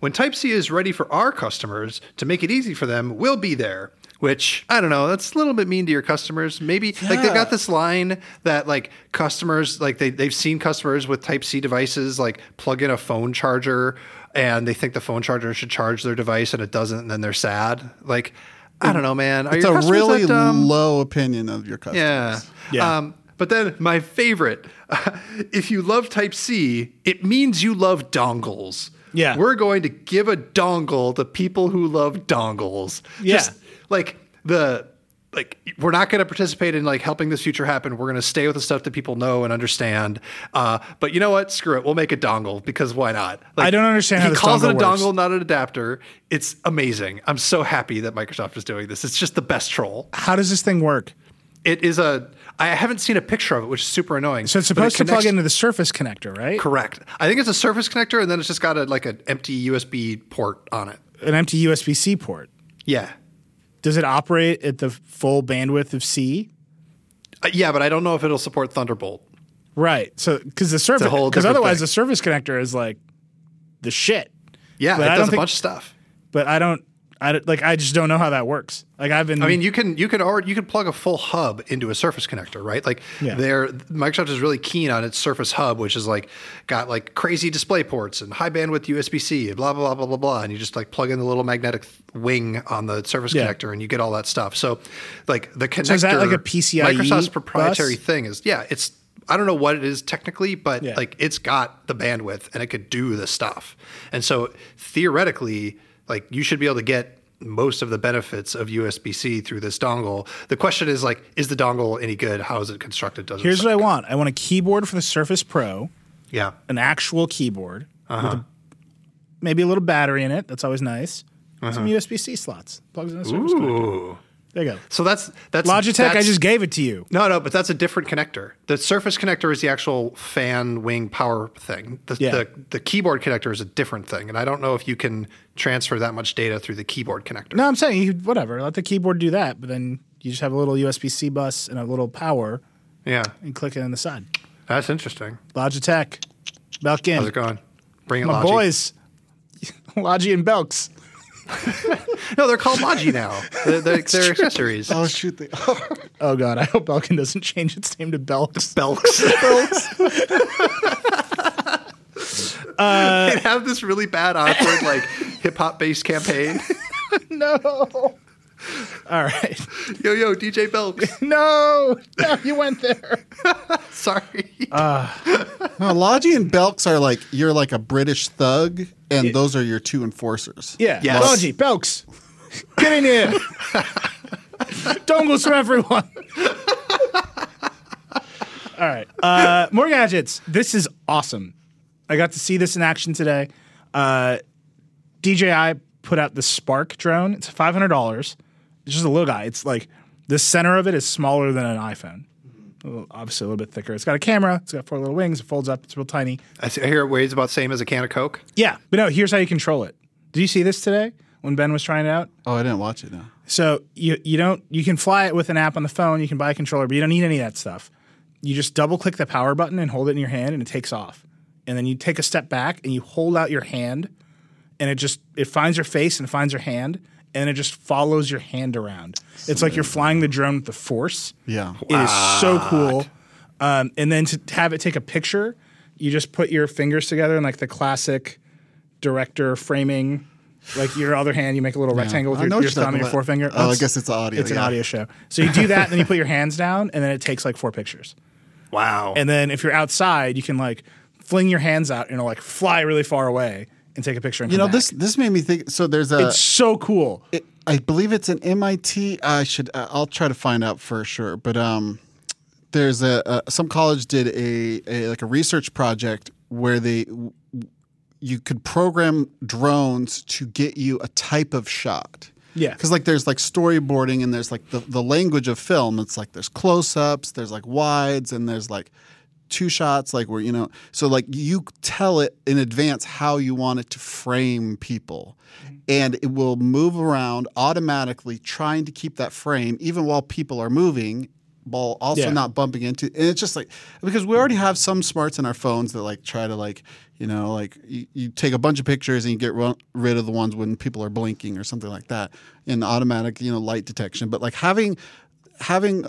When Type-C is ready for our customers to make it easy for them, we'll be there. Which, I don't know, that's a little bit mean to your customers. Maybe, yeah. like, they've got this line that, like, customers, like, they, they've seen customers with Type-C devices, like, plug in a phone charger, and they think the phone charger should charge their device, and it doesn't, and then they're sad. Like, I don't know, man. Are it's your a really low opinion of your customers. Yeah. yeah. Um, but then, my favorite, uh, if you love Type-C, it means you love dongles. Yeah. We're going to give a dongle to people who love dongles. Yeah. Just like the like we're not going to participate in like helping this future happen. We're going to stay with the stuff that people know and understand. Uh, but you know what? Screw it. We'll make a dongle because why not? Like, I don't understand how this dongle works. He calls it a dongle, not an adapter. It's amazing. I'm so happy that Microsoft is doing this. It's just the best troll. How does this thing work? It is a I haven't seen a picture of it, which is super annoying. So it's supposed it to plug into the Surface connector, right? Correct. I think it's a Surface connector, and then it's just got a, like an empty U S B port on it. An empty U S B-C port? Yeah. Does it operate at the full bandwidth of C? Uh, yeah, but I don't know if it'll support Thunderbolt. Right. So because the Surface, because otherwise thing. The Surface connector is like the shit. Yeah, but it I does a think, bunch of stuff. But I don't. I like I just don't know how that works. Like I've been. I mean, you can you can already you can plug a full hub into a Surface connector, right? Like, yeah. there, Microsoft is really keen on its Surface Hub, which is like got like crazy display ports and high bandwidth U S B-C and blah blah blah blah blah blah. And you just like plug in the little magnetic wing on the Surface yeah. connector, and you get all that stuff. So, like the connector, so is that like a P C I E Microsoft's proprietary bus? Thing is, yeah, it's. I don't know what it is technically, but yeah. like it's got the bandwidth and it could do the stuff. And so theoretically. Like you should be able to get most of the benefits of U S B-C through this dongle. The question is like, is the dongle any good? How is it constructed? Does Here's it what I want. I want a keyboard for the Surface Pro. Yeah. An actual keyboard. Uh-huh. With a, maybe a little battery in it. That's always nice. Uh-huh. Some U S B-C slots. Plugs in the Surface Pro. There you go. So that's that's Logitech. That's, I just gave it to you. No, no, but that's a different connector. The Surface connector is the actual fan wing power thing. The, yeah. the the keyboard connector is a different thing, and I don't know if you can transfer that much data through the keyboard connector. No, I'm saying you, whatever. Let the keyboard do that, but then you just have a little U S B-C bus and a little power. Yeah, and click it on the side. That's interesting. Logitech, Belk in. How's it going? Bring it, my Logi. Boys. Logi and Belks. No, they're called Logi now. They're, they're, they're accessories. Oh, shoot. They are. Oh, God. I hope Belkin doesn't change its name to Belks. Belks. Belks. uh, They'd have this really bad, awkward, like, hip-hop based campaign. No. All right. Yo, yo, D J Belk. No. No, you went there. Sorry. Uh, no, Lodgy and Belks are like, you're like a British thug, and yeah. those are your two enforcers. Yeah. Yes. Lodgy, Belks. Get in here. Dongles from everyone. All right. Uh, more gadgets. This is awesome. I got to see this in action today. Uh, D J I put out the Spark drone. It's five hundred dollars. It's just a little guy. It's like the center of it is smaller than an iPhone. A little, obviously a little bit thicker. It's got a camera. It's got four little wings. It folds up. It's real tiny. I hear it weighs about the same as a can of Coke. Yeah. But no, here's how you control it. Did you see this today when Ben was trying it out? Oh, I didn't watch it, no. So you, you, don't, you can fly it with an app on the phone. You can buy a controller, but you don't need any of that stuff. You just double-click the power button and hold it in your hand, and it takes off. And then you take a step back, and you hold out your hand, and it just it finds your face and finds your hand, and it just follows your hand around. That's it's amazing. Like you're flying the drone with the force. Yeah. It wow. is so cool. Um, and then to have it take a picture, you just put your fingers together in like the classic director framing. Like your other hand, you make a little yeah. rectangle with your, your thumb and your forefinger. Oops. Oh, I guess it's audio. It's yeah. an audio show. So you do that, and then you put your hands down, and then it takes like four pictures. Wow. And then if you're outside, you can like fling your hands out and it'll like fly really far away and take a picture. And you know, back. this this made me think. So there's a. It's so cool. It, I believe it's an M I T. I should. Uh, I'll try to find out for sure. But um, there's a uh, some college did a, a like a research project where they w- you could program drones to get you a type of shot. Yeah. Because like there's like storyboarding and there's like the, the language of film. It's like there's close-ups, there's like wides, and there's like two shots like where, you know. So like you tell it in advance how you want it to frame people. Mm-hmm. And it will move around automatically trying to keep that frame even while people are moving, while also yeah. not bumping into. And it's just like – because we already have some smarts in our phones that like try to like – You know, like you, you take a bunch of pictures and you get run, rid of the ones when people are blinking or something like that, and automatic, you know, light detection. But like having having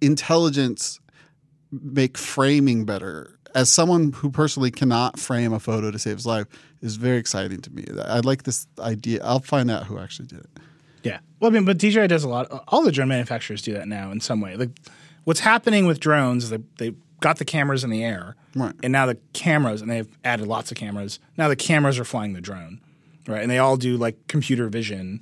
intelligence make framing better, as someone who personally cannot frame a photo to save his life, is very exciting to me. I like this idea. I'll find out who actually did it. Yeah. Well, I mean, but D J I does a lot. All the drone manufacturers do that now in some way. Like what's happening with drones is that they, they – got the cameras in the air, right. And now the cameras, and they've added lots of cameras. Now the cameras are flying the drone, right? And they all do like computer vision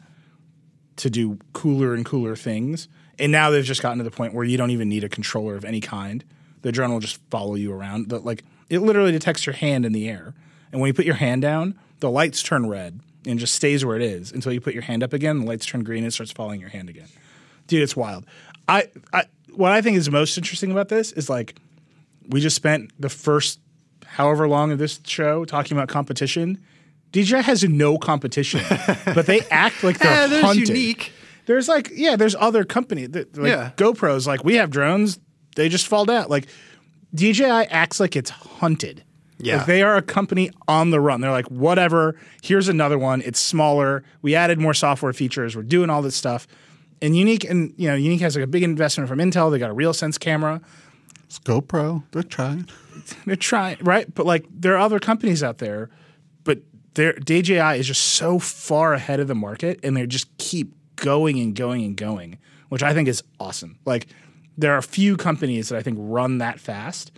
to do cooler and cooler things. And now they've just gotten to the point where you don't even need a controller of any kind. The drone will just follow you around. But like it literally detects your hand in the air, and when you put your hand down, the lights turn red and just stays where it is until you put your hand up again. The lights turn green and it starts following your hand again. Dude, it's wild. I, I what I think is most interesting about this is like. We just spent the first however long of this show talking about competition. D J I has no competition, but they act like they're yeah, there's hunted. Yuneec. There's like, yeah, there's other company. That, like yeah. GoPro's like, we have drones. They just fall down. Like D J I acts like it's hunted. Yeah. Like, they are a company on the run. They're like, whatever, here's another one. It's smaller. We added more software features. We're doing all this stuff. And Yuneec, and you know, Yuneec has like a big investment from Intel. They got a RealSense camera. It's GoPro. They're trying. They're trying, right? But like there are other companies out there, but their D J I is just so far ahead of the market, and they just keep going and going and going, which I think is awesome. Like there are a few companies that I think run that fast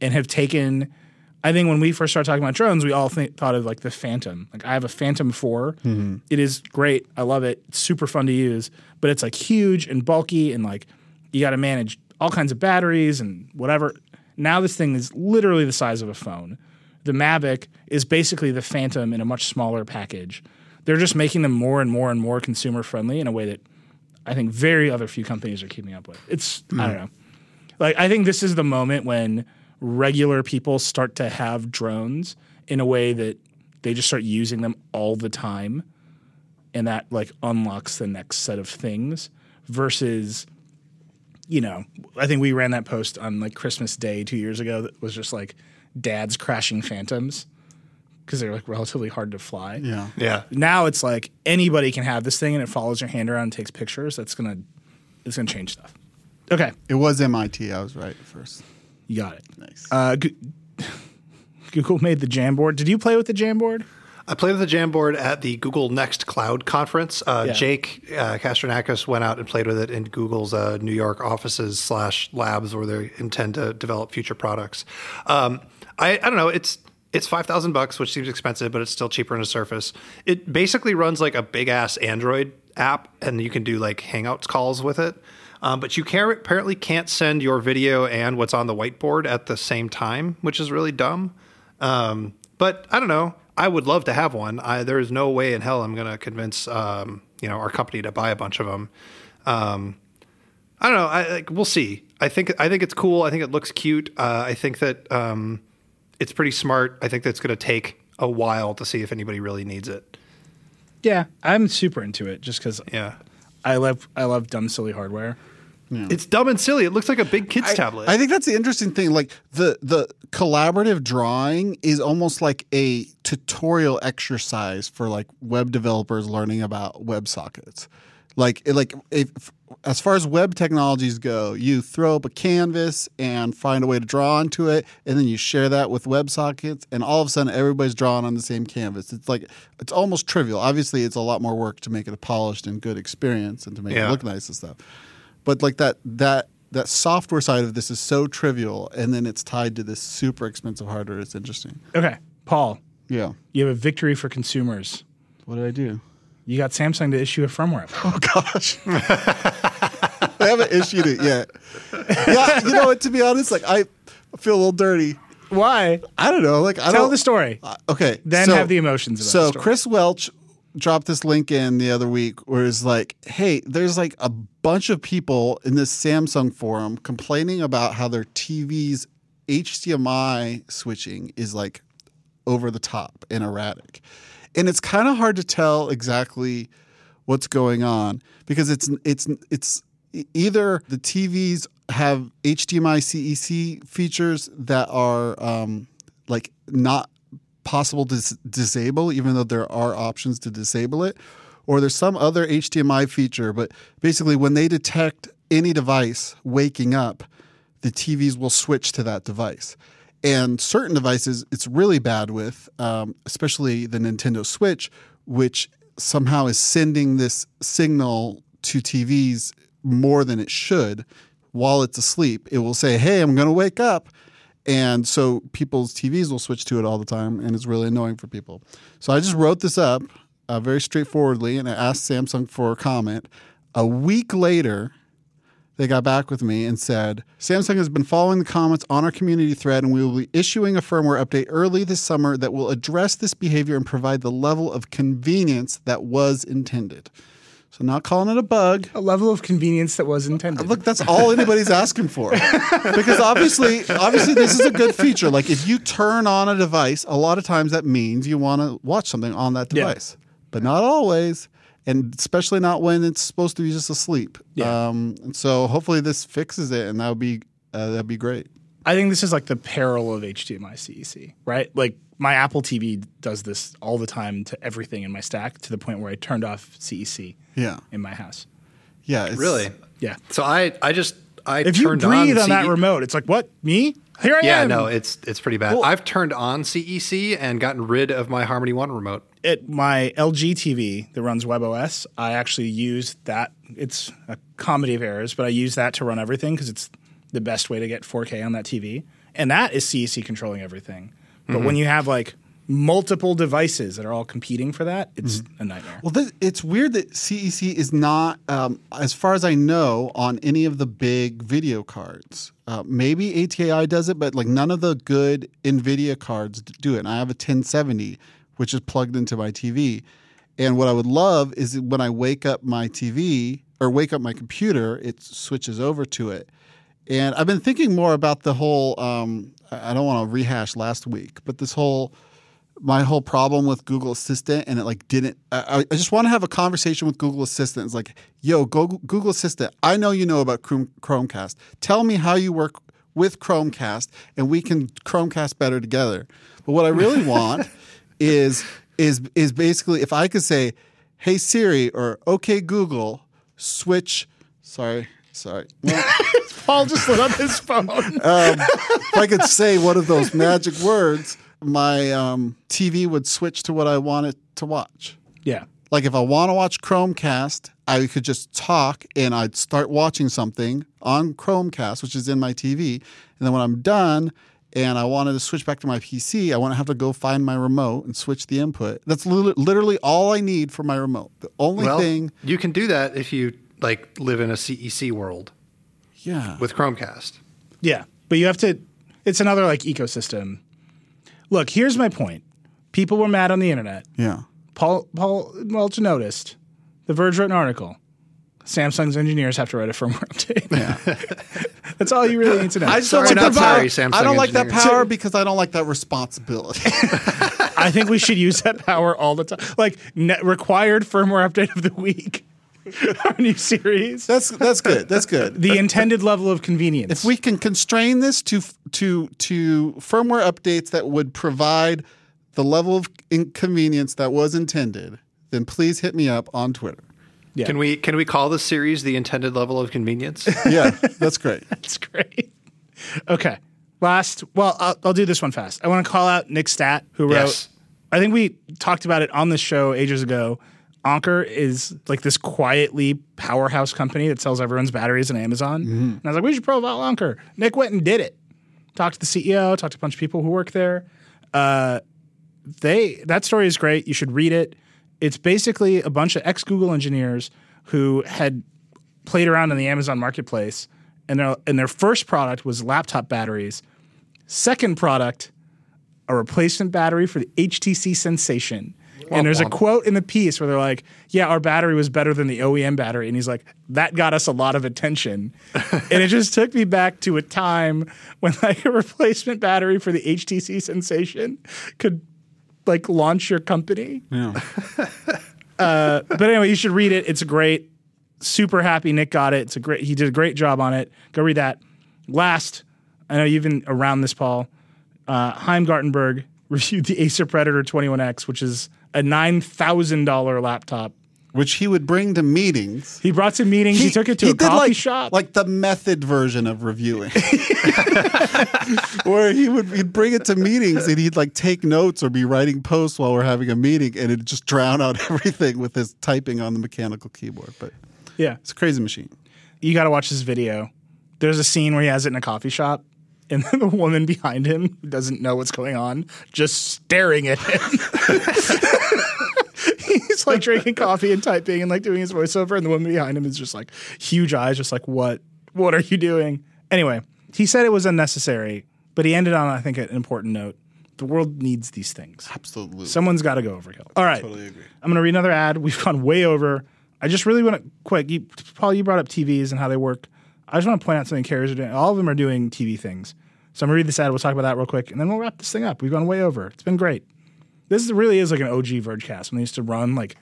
and have taken – I think when we first started talking about drones, we all th- thought of like the Phantom. Like I have a Phantom four. Mm-hmm. It is great. I love it. It's super fun to use, but it's like huge and bulky, and like you got to manage – all kinds of batteries and whatever. Now this thing is literally the size of a phone. The Mavic is basically the Phantom in a much smaller package. They're just making them more and more and more consumer friendly in a way that I think very other few companies are keeping up with. It's mm. I don't know. Like I think this is the moment when regular people start to have drones in a way that they just start using them all the time, and that like unlocks the next set of things versus you know, I think we ran that post on like Christmas Day two years ago that was just like dads crashing Phantoms because they're like relatively hard to fly. Yeah. Yeah. Now it's like anybody can have this thing, and it follows your hand around and takes pictures. That's going to it's going to change stuff. Okay. It was M I T. I was right at first. You got it. Nice. Uh, Google made the Jamboard. Did you play with the Jamboard? I played with the Jamboard at the Google Next Cloud conference. Uh, yeah. Jake uh, Castronakis went out and played with it in Google's uh, New York offices slash labs where they intend to develop future products. Um, I, I don't know. It's it's five thousand bucks, which seems expensive, but it's still cheaper than a Surface. It basically runs like a big-ass Android app, and you can do like Hangouts calls with it. Um, but you can, apparently can't send your video and what's on the whiteboard at the same time, which is really dumb. Um, but I don't know. I would love to have one. I, there is no way in hell I'm going to convince um, you know, our company to buy a bunch of them. Um, I don't know. I, like, we'll see. I think I think it's cool. I think it looks cute. Uh, I think that um, it's pretty smart. I think that's going to take a while to see if anybody really needs it. Yeah, I'm super into it just because yeah. I love I love dumb, silly hardware. Yeah. It's dumb and silly. It looks like a big kid's I, tablet. I think that's the interesting thing. Like the the collaborative drawing is almost like a tutorial exercise for like web developers learning about WebSockets. Like like if, as far as web technologies go, you throw up a canvas and find a way to draw onto it, and then you share that with WebSockets, and all of a sudden everybody's drawing on the same canvas. It's like it's almost trivial. Obviously, it's a lot more work to make it a polished and good experience and to make yeah. it look nice and stuff. But like that that that software side of this is so trivial, and then it's tied to this super expensive hardware. It's interesting. Okay, Paul. Yeah. You have a victory for consumers. What did I do? You got Samsung to issue a firmware update. Oh, gosh. They haven't issued it yet. Yeah, you know what? To be honest, like I feel a little dirty. Why? I don't know. Like I Tell don't, the story. Uh, okay. Then so, have the emotions about so the story. So Chris Welch dropped this link in the other week where it's like, hey, there's like a bunch of people in this Samsung forum complaining about how their T V's H D M I switching is like over the top and erratic. And it's kind of hard to tell exactly what's going on because it's it's it's either the T Vs have H D M I C E C features that are um, like not possible to dis- disable, even though there are options to disable it, or there's some other H D M I feature. But basically, when they detect any device waking up, the T Vs will switch to that device. And certain devices, it's really bad with, um, especially the Nintendo Switch, which somehow is sending this signal to T Vs more than it should while it's asleep. It will say, hey, I'm going to wake up. And so people's T Vs will switch to it all the time, and it's really annoying for people. So I just wrote this up uh, very straightforwardly, and I asked Samsung for a comment. A week later, they got back with me and said, Samsung has been following the comments on our community thread, and we will be issuing a firmware update early this summer that will address this behavior and provide the level of convenience that was intended. So not calling it a bug. A level of convenience that was intended. Look, that's all anybody's asking for. Because obviously, obviously this is a good feature. Like if you turn on a device, a lot of times that means you want to watch something on that device. Yeah. But not always. And especially not when it's supposed to be just asleep. Yeah. Um, and so hopefully this fixes it, and that would be uh, that'd be great. I think this is like the peril of H D M I C E C, right? Like my Apple T V does this all the time to everything in my stack to the point where I turned off C E C yeah. in my house. Yeah. It's, really? Yeah. So I, I just I if turned on If you breathe on, on that remote, it's like, what? Me? Here I yeah, am. Yeah, no, it's it's pretty bad. Well, I've turned on C E C and gotten rid of my Harmony One remote. At my L G T V that runs WebOS, I actually use that. It's a comedy of errors, but I use that to run everything because it's the best way to get four K on that T V. And that is C E C controlling everything. But mm-hmm. when you have like multiple devices that are all competing for that, it's mm-hmm. a nightmare. Well, this, it's weird that C E C is not, um, as far as I know, on any of the big video cards. Uh, maybe A T I does it, but like none of the good NVIDIA cards do it. And I have a ten seventy, which is plugged into my T V. And what I would love is when I wake up my T V or wake up my computer, it switches over to it. And I've been thinking more about the whole um, – I don't want to rehash last week, but this whole – my whole problem with Google Assistant, and it like didn't – I just want to have a conversation with Google Assistant. It's like, yo, Google Assistant, I know you know about Chromecast. Tell me how you work with Chromecast, and we can Chromecast better together. But what I really want is is is basically if I could say, hey, Siri, or okay, Google, switch – sorry, sorry. Well, Paul just lit up his phone. um, if I could say one of those magic words – my um, T V would switch to what I wanted to watch. Yeah. Like if I want to watch Chromecast, I could just talk and I'd start watching something on Chromecast, which is in my T V. And then when I'm done and I wanted to switch back to my P C, I wouldn't have to go find my remote and switch the input. That's literally all I need for my remote. The only well, thing... You can do that if you like live in a C E C world. Yeah. With Chromecast. Yeah. But you have to... It's another like ecosystem. Look, here's my point. People were mad on the internet. Yeah. Paul Paul Welch noticed. The Verge wrote an article. Samsung's engineers have to write a firmware update. Yeah. That's all you really need to know. I just sorry, don't like that power. Sorry, I don't like that power because I don't like that responsibility. I think we should use that power all the time. Like net required firmware update of the week. Our new series. That's that's good. That's good. The intended level of convenience. If we can constrain this to to to firmware updates that would provide the level of inconvenience that was intended, then please hit me up on Twitter. Yeah. Can we can we call this series the intended level of convenience? Yeah, that's great. That's great. Okay. Last. Well, I'll, I'll do this one fast. I want to call out Nick Statt, who wrote. Yes. I think we talked about it on this show ages ago. Anker is like this quietly powerhouse company that sells everyone's batteries on Amazon. Mm-hmm. And I was like, we should profile Anker. Nick went and did it. Talked to the C E O, talked to a bunch of people who work there. Uh, they that story is great. You should read it. It's basically a bunch of ex-Google engineers who had played around in the Amazon marketplace. And their, and their first product was laptop batteries. Second product, a replacement battery for the H T C Sensation. And there's a quote in the piece where they're like, yeah, our battery was better than the O E M battery. And he's like, that got us a lot of attention. And it just took me back to a time when like a replacement battery for the H T C Sensation could like launch your company. Yeah. uh, but anyway, you should read it. It's great. Super happy Nick got it. It's a great. He did a great job on it. Go read that. Last, I know you've been around this, Paul. Uh, Chaim Gartenberg reviewed the Acer Predator twenty-one X, which is a nine thousand dollars laptop. Which he would bring to meetings. He brought to meetings. He, he took it to a coffee like, shop. Like the method version of reviewing. Where he would he'd bring it to meetings and he'd like take notes or be writing posts while we're having a meeting and it'd just drown out everything with his typing on the mechanical keyboard. But yeah, it's a crazy machine. You got to watch this video. There's a scene where he has it in a coffee shop. And then the woman behind him, who doesn't know what's going on, just staring at him. He's like drinking coffee and typing and like doing his voiceover. And the woman behind him is just like huge eyes, just like, what, what are you doing? Anyway, he said it was unnecessary, but he ended on, I think, an important note. The world needs these things. Absolutely. Someone's got to go overkill. All right. Totally agree. I'm going to read another ad. We've gone way over. I just really want to quick. You, Paul, you brought up T Vs and how they work. I just want to point out something carriers are doing. All of them are doing T V things. So I'm going to read this ad. We'll talk about that real quick. And then we'll wrap this thing up. We've gone way over. It's been great. This really is like an O G Vergecast when they used to run like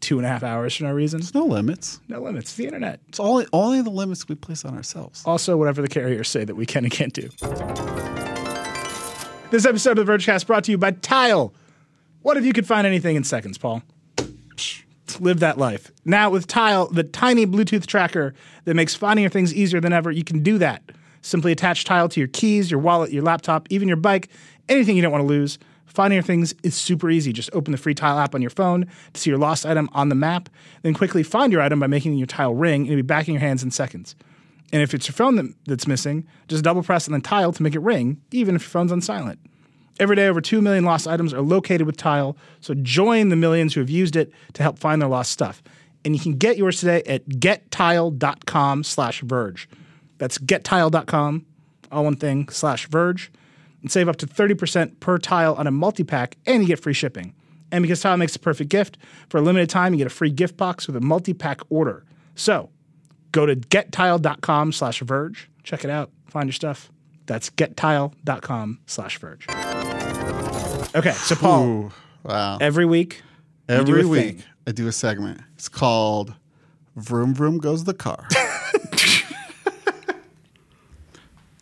two and a half hours for no reason. There's no limits. No limits. It's the internet. It's all, only the limits we place on ourselves. Also, whatever the carriers say that we can and can't do. This episode of the Vergecast brought to you by Tile. What if you could find anything in seconds, Paul? Live that life. Now with Tile, the tiny Bluetooth tracker that makes finding your things easier than ever, you can do that. Simply attach Tile to your keys, your wallet, your laptop, even your bike, anything you don't want to lose. Finding your things is super easy. Just open the free Tile app on your phone to see your lost item on the map, then quickly find your item by making your Tile ring, and it'll be back in your hands in seconds. And if it's your phone that, that's missing, just double press on the Tile to make it ring, even if your phone's on silent. Every day, over two million lost items are located with Tile, so join the millions who have used it to help find their lost stuff. And you can get yours today at gettile.com slash verge. That's gettile dot com, all one thing, slash verge, and save up to thirty percent per Tile on a multi-pack, and you get free shipping. And because Tile makes the perfect gift, for a limited time, you get a free gift box with a multi-pack order. So go to gettile.com slash verge. Check it out. Find your stuff. That's gettile.com slash verge. Okay, so Paul, Ooh, wow. every week, every week thing. I do a segment. It's called "Vroom Vroom Goes the Car,"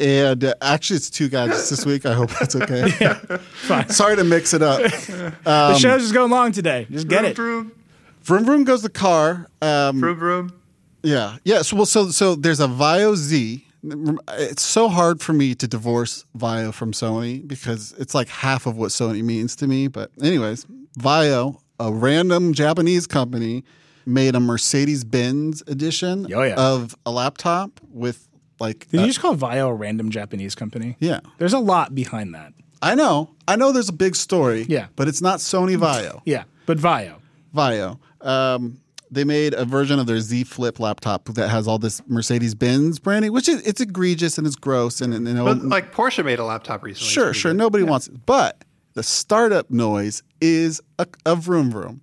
and uh, actually, it's two guys this week. I hope that's okay. Yeah, fine. Sorry to mix it up. Um, the show's just going long today. Just vroom, get it. Vroom. Vroom Vroom Goes the Car. Um, vroom Vroom. Yeah, yeah. So well, so so there's a FiOS Z It's so hard for me to divorce VAIO from Sony because it's like half of what Sony means to me. But anyways, VAIO, a random Japanese company, made a Mercedes-Benz edition oh, yeah. of a laptop with like... Did a, you just call VAIO a random Japanese company? Yeah. There's a lot behind that. I know. I know there's a big story. Yeah. But it's not Sony VAIO. Yeah. But VAIO. VAIO. Um... They made a version of their Z Flip laptop that has all this Mercedes-Benz branding, which is it's egregious and it's gross. And, and, and but like Porsche made a laptop recently. Sure, sure. Good. Nobody yeah. wants it. But the startup noise is a, a vroom vroom.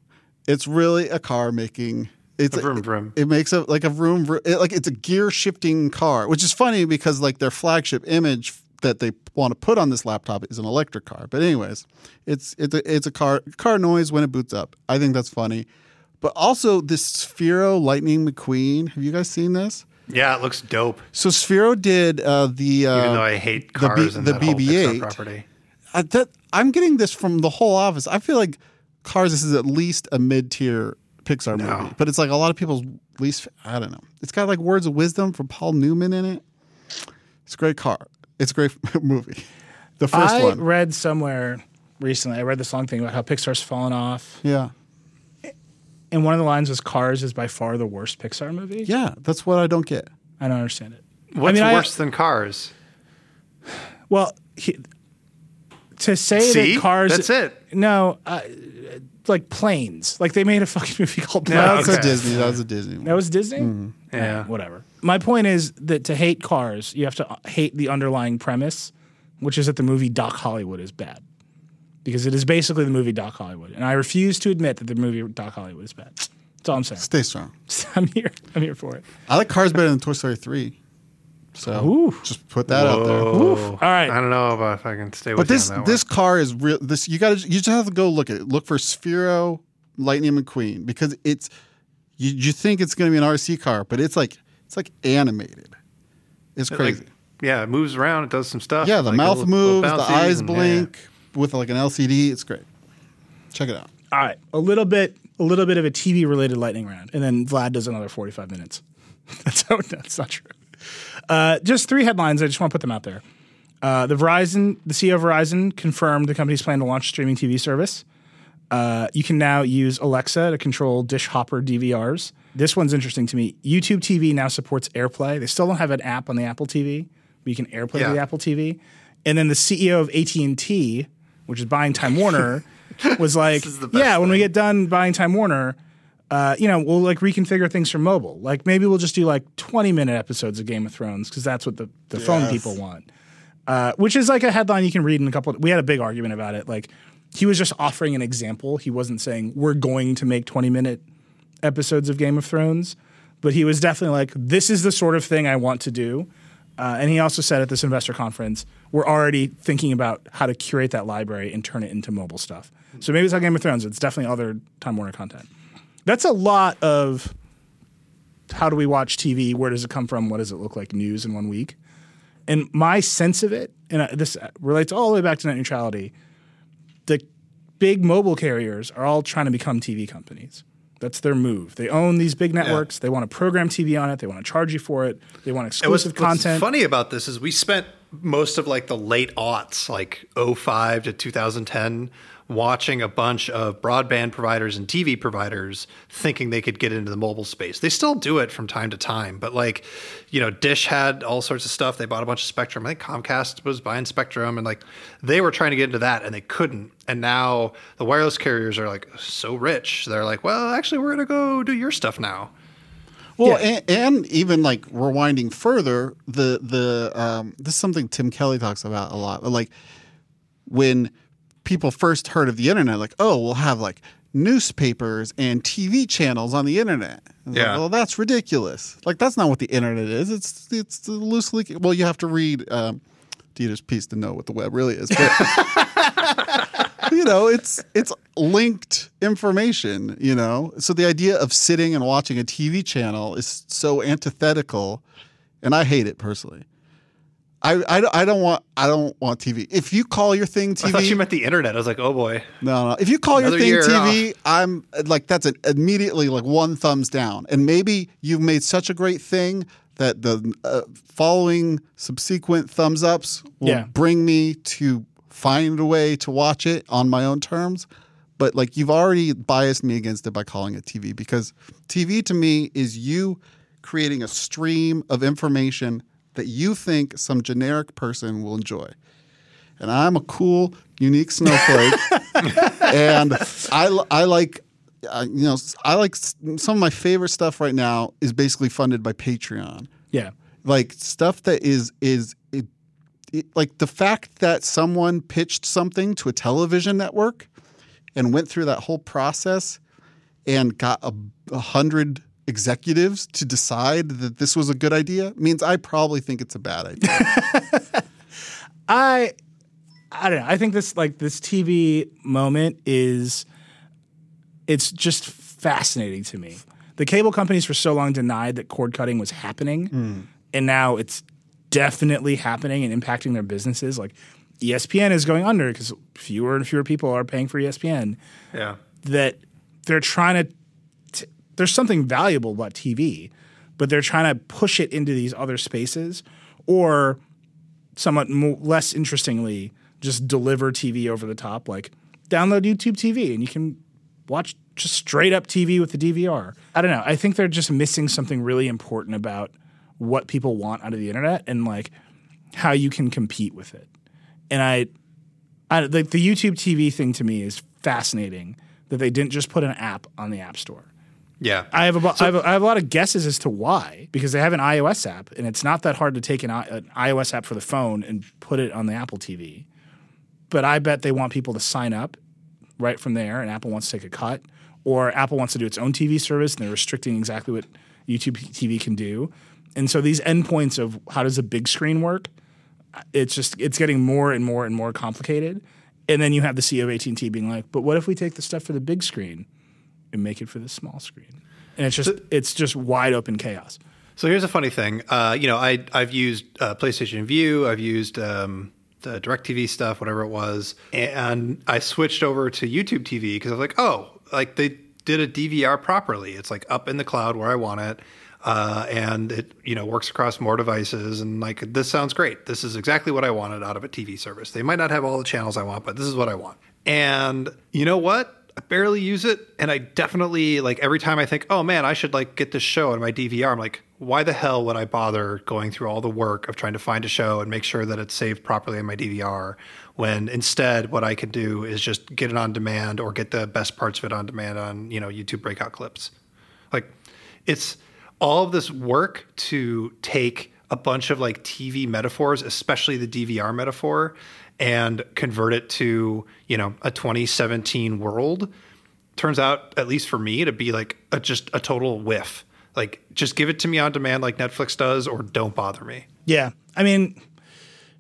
It's really a car making it's a vroom vroom. It, it makes a like a vroom vroom. It, like it's a gear shifting car, which is funny because like their flagship image that they want to put on this laptop is an electric car. But anyways, it's it's a, it's a car car noise when it boots up. I think that's funny. But also this Sphero Lightning McQueen. Have you guys seen this? Yeah, it looks dope. So Sphero did uh, the uh, even though I hate cars the, B- and the that B B eight whole Pixar property. I th- I'm getting this from the whole office. I feel like Cars. This is at least a mid-tier Pixar no. movie, but it's like a lot of people's least. I don't know. It's got like Words of Wisdom from Paul Newman in it. It's a great car. It's a great movie. The first I one. I read somewhere recently. I read this long thing about how Pixar's fallen off. Yeah. And one of the lines was Cars is by far the worst Pixar movie. Yeah, that's what I don't get. I don't understand it. What's I mean, worse I, than Cars? Well, he, to say See? that Cars... That's it. No, uh, like Planes. Like they made a fucking movie called Planes. No, that's okay. a Disney. That was a Disney one. That was Disney? Mm-hmm. Yeah. Uh, whatever. My point is that to hate Cars, you have to hate the underlying premise, which is that the movie Doc Hollywood is bad. Because it is basically the movie Doc Hollywood. And I refuse to admit that the movie Doc Hollywood is bad. That's all I'm saying. Stay strong. I'm here. I'm here for it. I like Cars better than Toy Story three. So Oof. just put that Whoa. out there. Oof. All right. I don't know about if I can stay with but this, you on that this one. car is real. This you got. You just have to go look at it. Look for Sphero Lightning McQueen because it's. You, you think it's going to be an R C car, but it's like it's like animated. It's crazy. It like, yeah, it moves around. It does some stuff. Yeah, the like mouth little, moves. Little the eyes and, blink. Yeah. With like an L C D, it's great. Check it out. All right, a little bit, a little bit of a T V related lightning round, and then Vlad does another forty-five minutes. that's how, that's not true. Uh, just three headlines. I just want to put them out there. Uh, the Verizon, the C E O of Verizon, confirmed the company's plan to launch a streaming T V service. Uh, you can now use Alexa to control Dish Hopper D V Rs. This one's interesting to me. YouTube T V now supports AirPlay. They still don't have an app on the Apple T V, but you can AirPlay yeah. the Apple T V. And then the C E O of A T and T. Which is buying Time Warner, was like, yeah, thing. when we get done buying Time Warner, uh, you know, we'll like reconfigure things for mobile. Like maybe we'll just do like twenty minute episodes of Game of Thrones because that's what the, the yes. phone people want, uh, which is like a headline you can read in a couple. Of, we had a big argument about it. Like he was just offering an example. He wasn't saying we're going to make twenty minute episodes of Game of Thrones, but he was definitely like, this is the sort of thing I want to do. Uh, and he also said at this investor conference, we're already thinking about how to curate that library and turn it into mobile stuff. So maybe it's not Game of Thrones. It's definitely other Time Warner content. That's a lot of how do we watch T V? Where does it come from? What does it look like news in one week? And my sense of it, and this relates all the way back to net neutrality, the big mobile carriers are all trying to become T V companies. That's their move. They own these big networks. Yeah. They want to program T V on it. They want to charge you for it. They want exclusive was, content. What's funny about this is we spent most of like the late aughts, like oh five to two thousand ten, watching a bunch of broadband providers and T V providers thinking they could get into the mobile space. They still do it from time to time. But like, you know, Dish had all sorts of stuff. They bought a bunch of Spectrum. I think Comcast was buying Spectrum and like they were trying to get into that and they couldn't. And now the wireless carriers are like so rich. They're like, well, actually, we're going to go do your stuff now. Well, yeah. and, and even like rewinding further, the the um, this is something Tim Kelly talks about a lot. Like when people first heard of the internet, like, oh, we'll have like newspapers and T V channels on the internet. Yeah. Like, well, that's ridiculous. Like that's not what the internet is. It's it's loosely – well, you have to read um, Dieter's piece to know what the web really is. But, you know, it's it's linked information, you know. So the idea of sitting and watching a T V channel is so antithetical, and I hate it personally. I, I, I don't want I don't want T V. If you call your thing T V, I thought you meant the internet. I was like, oh boy, no, no. If you call Another your thing T V, off. I'm like that's an, immediately like one thumbs down. And maybe you've made such a great thing that the uh, following subsequent thumbs ups will yeah. bring me to find a way to watch it on my own terms. But like you've already biased me against it by calling it T V, because T V to me is you creating a stream of information that you think some generic person will enjoy. And I'm a cool, unique snowflake, and I, I like uh, you know I like some of my favorite stuff right now is basically funded by Patreon. Yeah, like stuff that is is it, it, like the fact that someone pitched something to a television network and went through that whole process and got a, a hundred executives to decide that this was a good idea means I probably think it's a bad idea. I. I don't know. I think this like this T V moment is it's just fascinating to me. The cable companies for so long denied that cord cutting was happening, mm. and now it's definitely happening and impacting their businesses. Like E S P N is going under because fewer and fewer people are paying for E S P N. Yeah, that they're trying to t- – there's something valuable about T V, but they're trying to push it into these other spaces, or somewhat mo- less interestingly – just deliver T V over the top, like download YouTube T V and you can watch just straight up T V with the D V R. I don't know. I think they're just missing something really important about what people want out of the internet and like how you can compete with it. And I, I like the YouTube T V thing to me is fascinating that they didn't just put an app on the App Store. Yeah. I have a, so, I have a, I have a lot of guesses as to why, because they have an iOS app and it's not that hard to take an, an iOS app for the phone and put it on the Apple T V. But I bet they want people to sign up right from there, and Apple wants to take a cut, or Apple wants to do its own T V service, and they're restricting exactly what YouTube T V can do. And so these endpoints of how does a big screen work, it's just it's getting more and more and more complicated. And then you have the C E O of A T and T being like, but what if we take the stuff for the big screen and make it for the small screen? And it's just it's just wide open chaos. So here's a funny thing. Uh, you know, I, I've used uh, PlayStation View. I've used... Um the DirecTV stuff, whatever it was. And I switched over to YouTube T V because I was like, oh, like they did a D V R properly. It's like up in the cloud where I want it. Uh, and it, you know, works across more devices. And like, this sounds great. This is exactly what I wanted out of a T V service. They might not have all the channels I want, but this is what I want. And you know what? I barely use it. And I definitely like every time I think, oh man, I should like get this show in my D V R. I'm like, why the hell would I bother going through all the work of trying to find a show and make sure that it's saved properly in my D V R when instead what I could do is just get it on demand or get the best parts of it on demand on, you know, YouTube breakout clips. Like it's all of this work to take a bunch of like T V metaphors, especially the D V R metaphor, and convert it to, you know, a twenty seventeen world. Turns out, at least for me, to be like a, just a total whiff. Like, just give it to me on demand like Netflix does, or don't bother me. Yeah. I mean,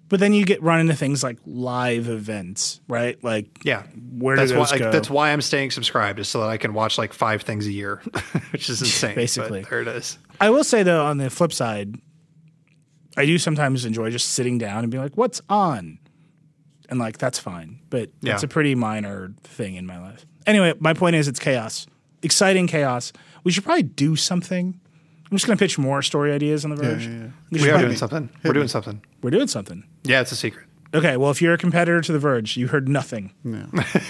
but then you get run into things like live events, right? Like, yeah, where that's do those why, go? Like, that's why I'm staying subscribed, is so that I can watch like five things a year, which is insane. Basically. But there it is. I will say, though, on the flip side, I do sometimes enjoy just sitting down and being like, what's on? And, like, that's fine. But yeah. It's a pretty minor thing in my life. Anyway, my point is it's chaos. Exciting chaos. We should probably do something. I'm just going to pitch more story ideas on The Verge. Yeah, yeah, yeah. We, we are doing me. something. Hit We're me. doing something. We're doing something. Yeah, it's a secret. Okay, well, if you're a competitor to The Verge, you heard nothing. No.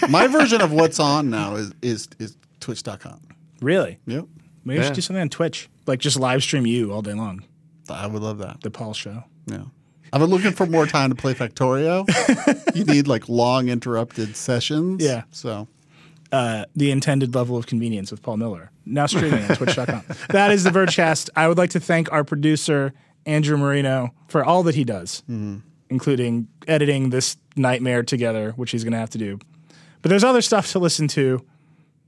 My version of what's on now is is, is Twitch dot com. Really? Yep. Maybe yeah. we should do something on Twitch. Like just live stream you all day long. I would love that. The Paul Show. Yeah. I've been looking for more time to play Factorio. You need like long interrupted sessions. Yeah. So. Uh, the intended level of convenience with Paul Miller. Now streaming on Twitch dot com. That is The Vergecast. I would like to thank our producer, Andrew Marino, for all that he does, mm-hmm. including editing this nightmare together, which he's going to have to do. But there's other stuff to listen to.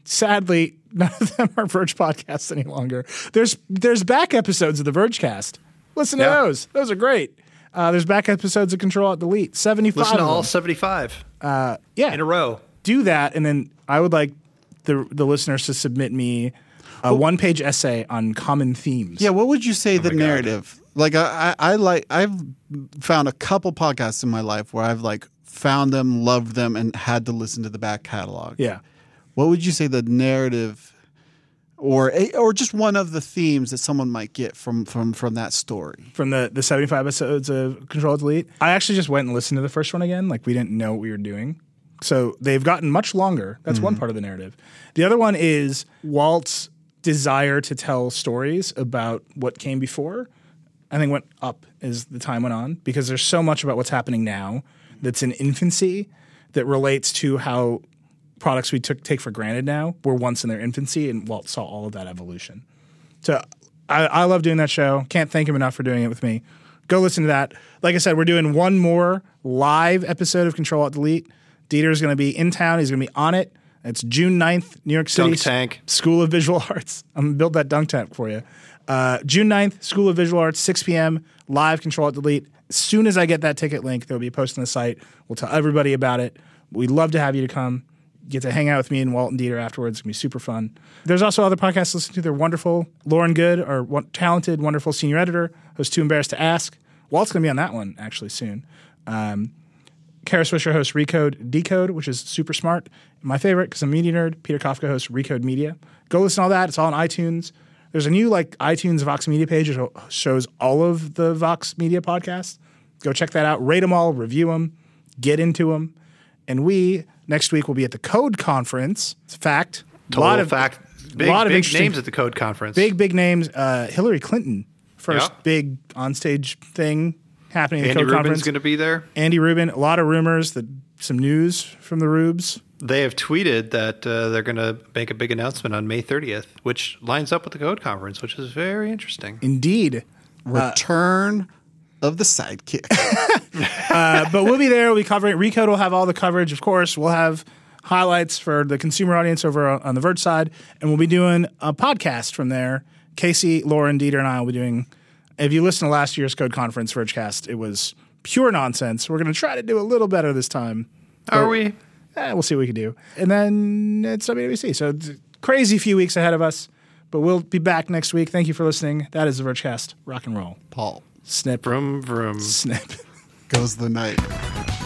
Sadly, none of them are Verge podcasts any longer. There's there's back episodes of The Vergecast. Listen to yeah. those. Those are great. Uh, there's back episodes of Control Alt Delete. seventy-five. Listen to all seventy-five. Uh, yeah. In a row. Do that, and then I would like the the listeners to submit me a one page essay on common themes. Yeah, what would you say oh the narrative? God. Like I, I, I like I've found a couple podcasts in my life where I've like found them, loved them, and had to listen to the back catalog. Yeah, what would you say the narrative or a, or just one of the themes that someone might get from from, from that story. From the, the seventy-five episodes of Control Delete. I actually just went and listened to the first one again. Like, we didn't know what we were doing. So they've gotten much longer. That's mm-hmm. one part of the narrative. The other one is Walt's desire to tell stories about what came before, I think, went up as the time went on, because there's so much about what's happening now that's in infancy that relates to how products we took take for granted now were once in their infancy, and Walt saw all of that evolution. So I, I love doing that show. Can't thank him enough for doing it with me. Go listen to that. Like I said, we're doing one more live episode of Control Alt Delete. Dieter is going to be in town. He's going to be on it. It's June ninth, New York City. Dunk Tank. School of Visual Arts. I'm going to build that dunk tank for you. Uh, June ninth, School of Visual Arts, six p.m., live Control Alt Delete. As soon as I get that ticket link, there will be a post on the site. We'll tell everybody about it. We'd love to have you to come. Get to hang out with me and Walt and Dieter afterwards. It's going to be super fun. There's also other podcasts to listen to. They're wonderful. Lauren Good, our one- talented, wonderful senior editor, hosts Too Embarrassed to Ask. Walt's going to be on that one actually soon. Um, Kara Swisher hosts Recode Decode, which is super smart. My favorite, because I'm a media nerd. Peter Kafka hosts Recode Media. Go listen to all that. It's all on iTunes. There's a new like iTunes Vox Media page that shows all of the Vox Media podcasts. Go check that out. Rate them all. Review them. Get into them. And we, next week, will be at the Code Conference. It's a fact. Total lot of, fact. Big, lot of big names at the Code Conference. Big, big names. Uh, Hillary Clinton, first yeah. big onstage thing happening at the Code Rubin's Conference. Andy Rubin's going to be there. Andy Rubin. A lot of rumors, that some news from the Rubes. They have tweeted that uh, they're going to make a big announcement on May thirtieth, which lines up with the Code Conference, which is very interesting. Indeed. Return... Uh, of the sidekick. uh, but we'll be there. We'll be covering it. Recode will have all the coverage, of course. We'll have highlights for the consumer audience over on the Verge side, and we'll be doing a podcast from there. Casey, Lauren, Dieter, and I will be doing – if you listen to last year's Code Conference Vergecast, it was pure nonsense. We're going to try to do a little better this time. Are we? Eh, we'll see what we can do. And then it's W W C. So it's a crazy few weeks ahead of us, but we'll be back next week. Thank you for listening. That is the Vergecast. Rock and roll. Paul. Snip. Vroom, vroom. Snip. Goes the night.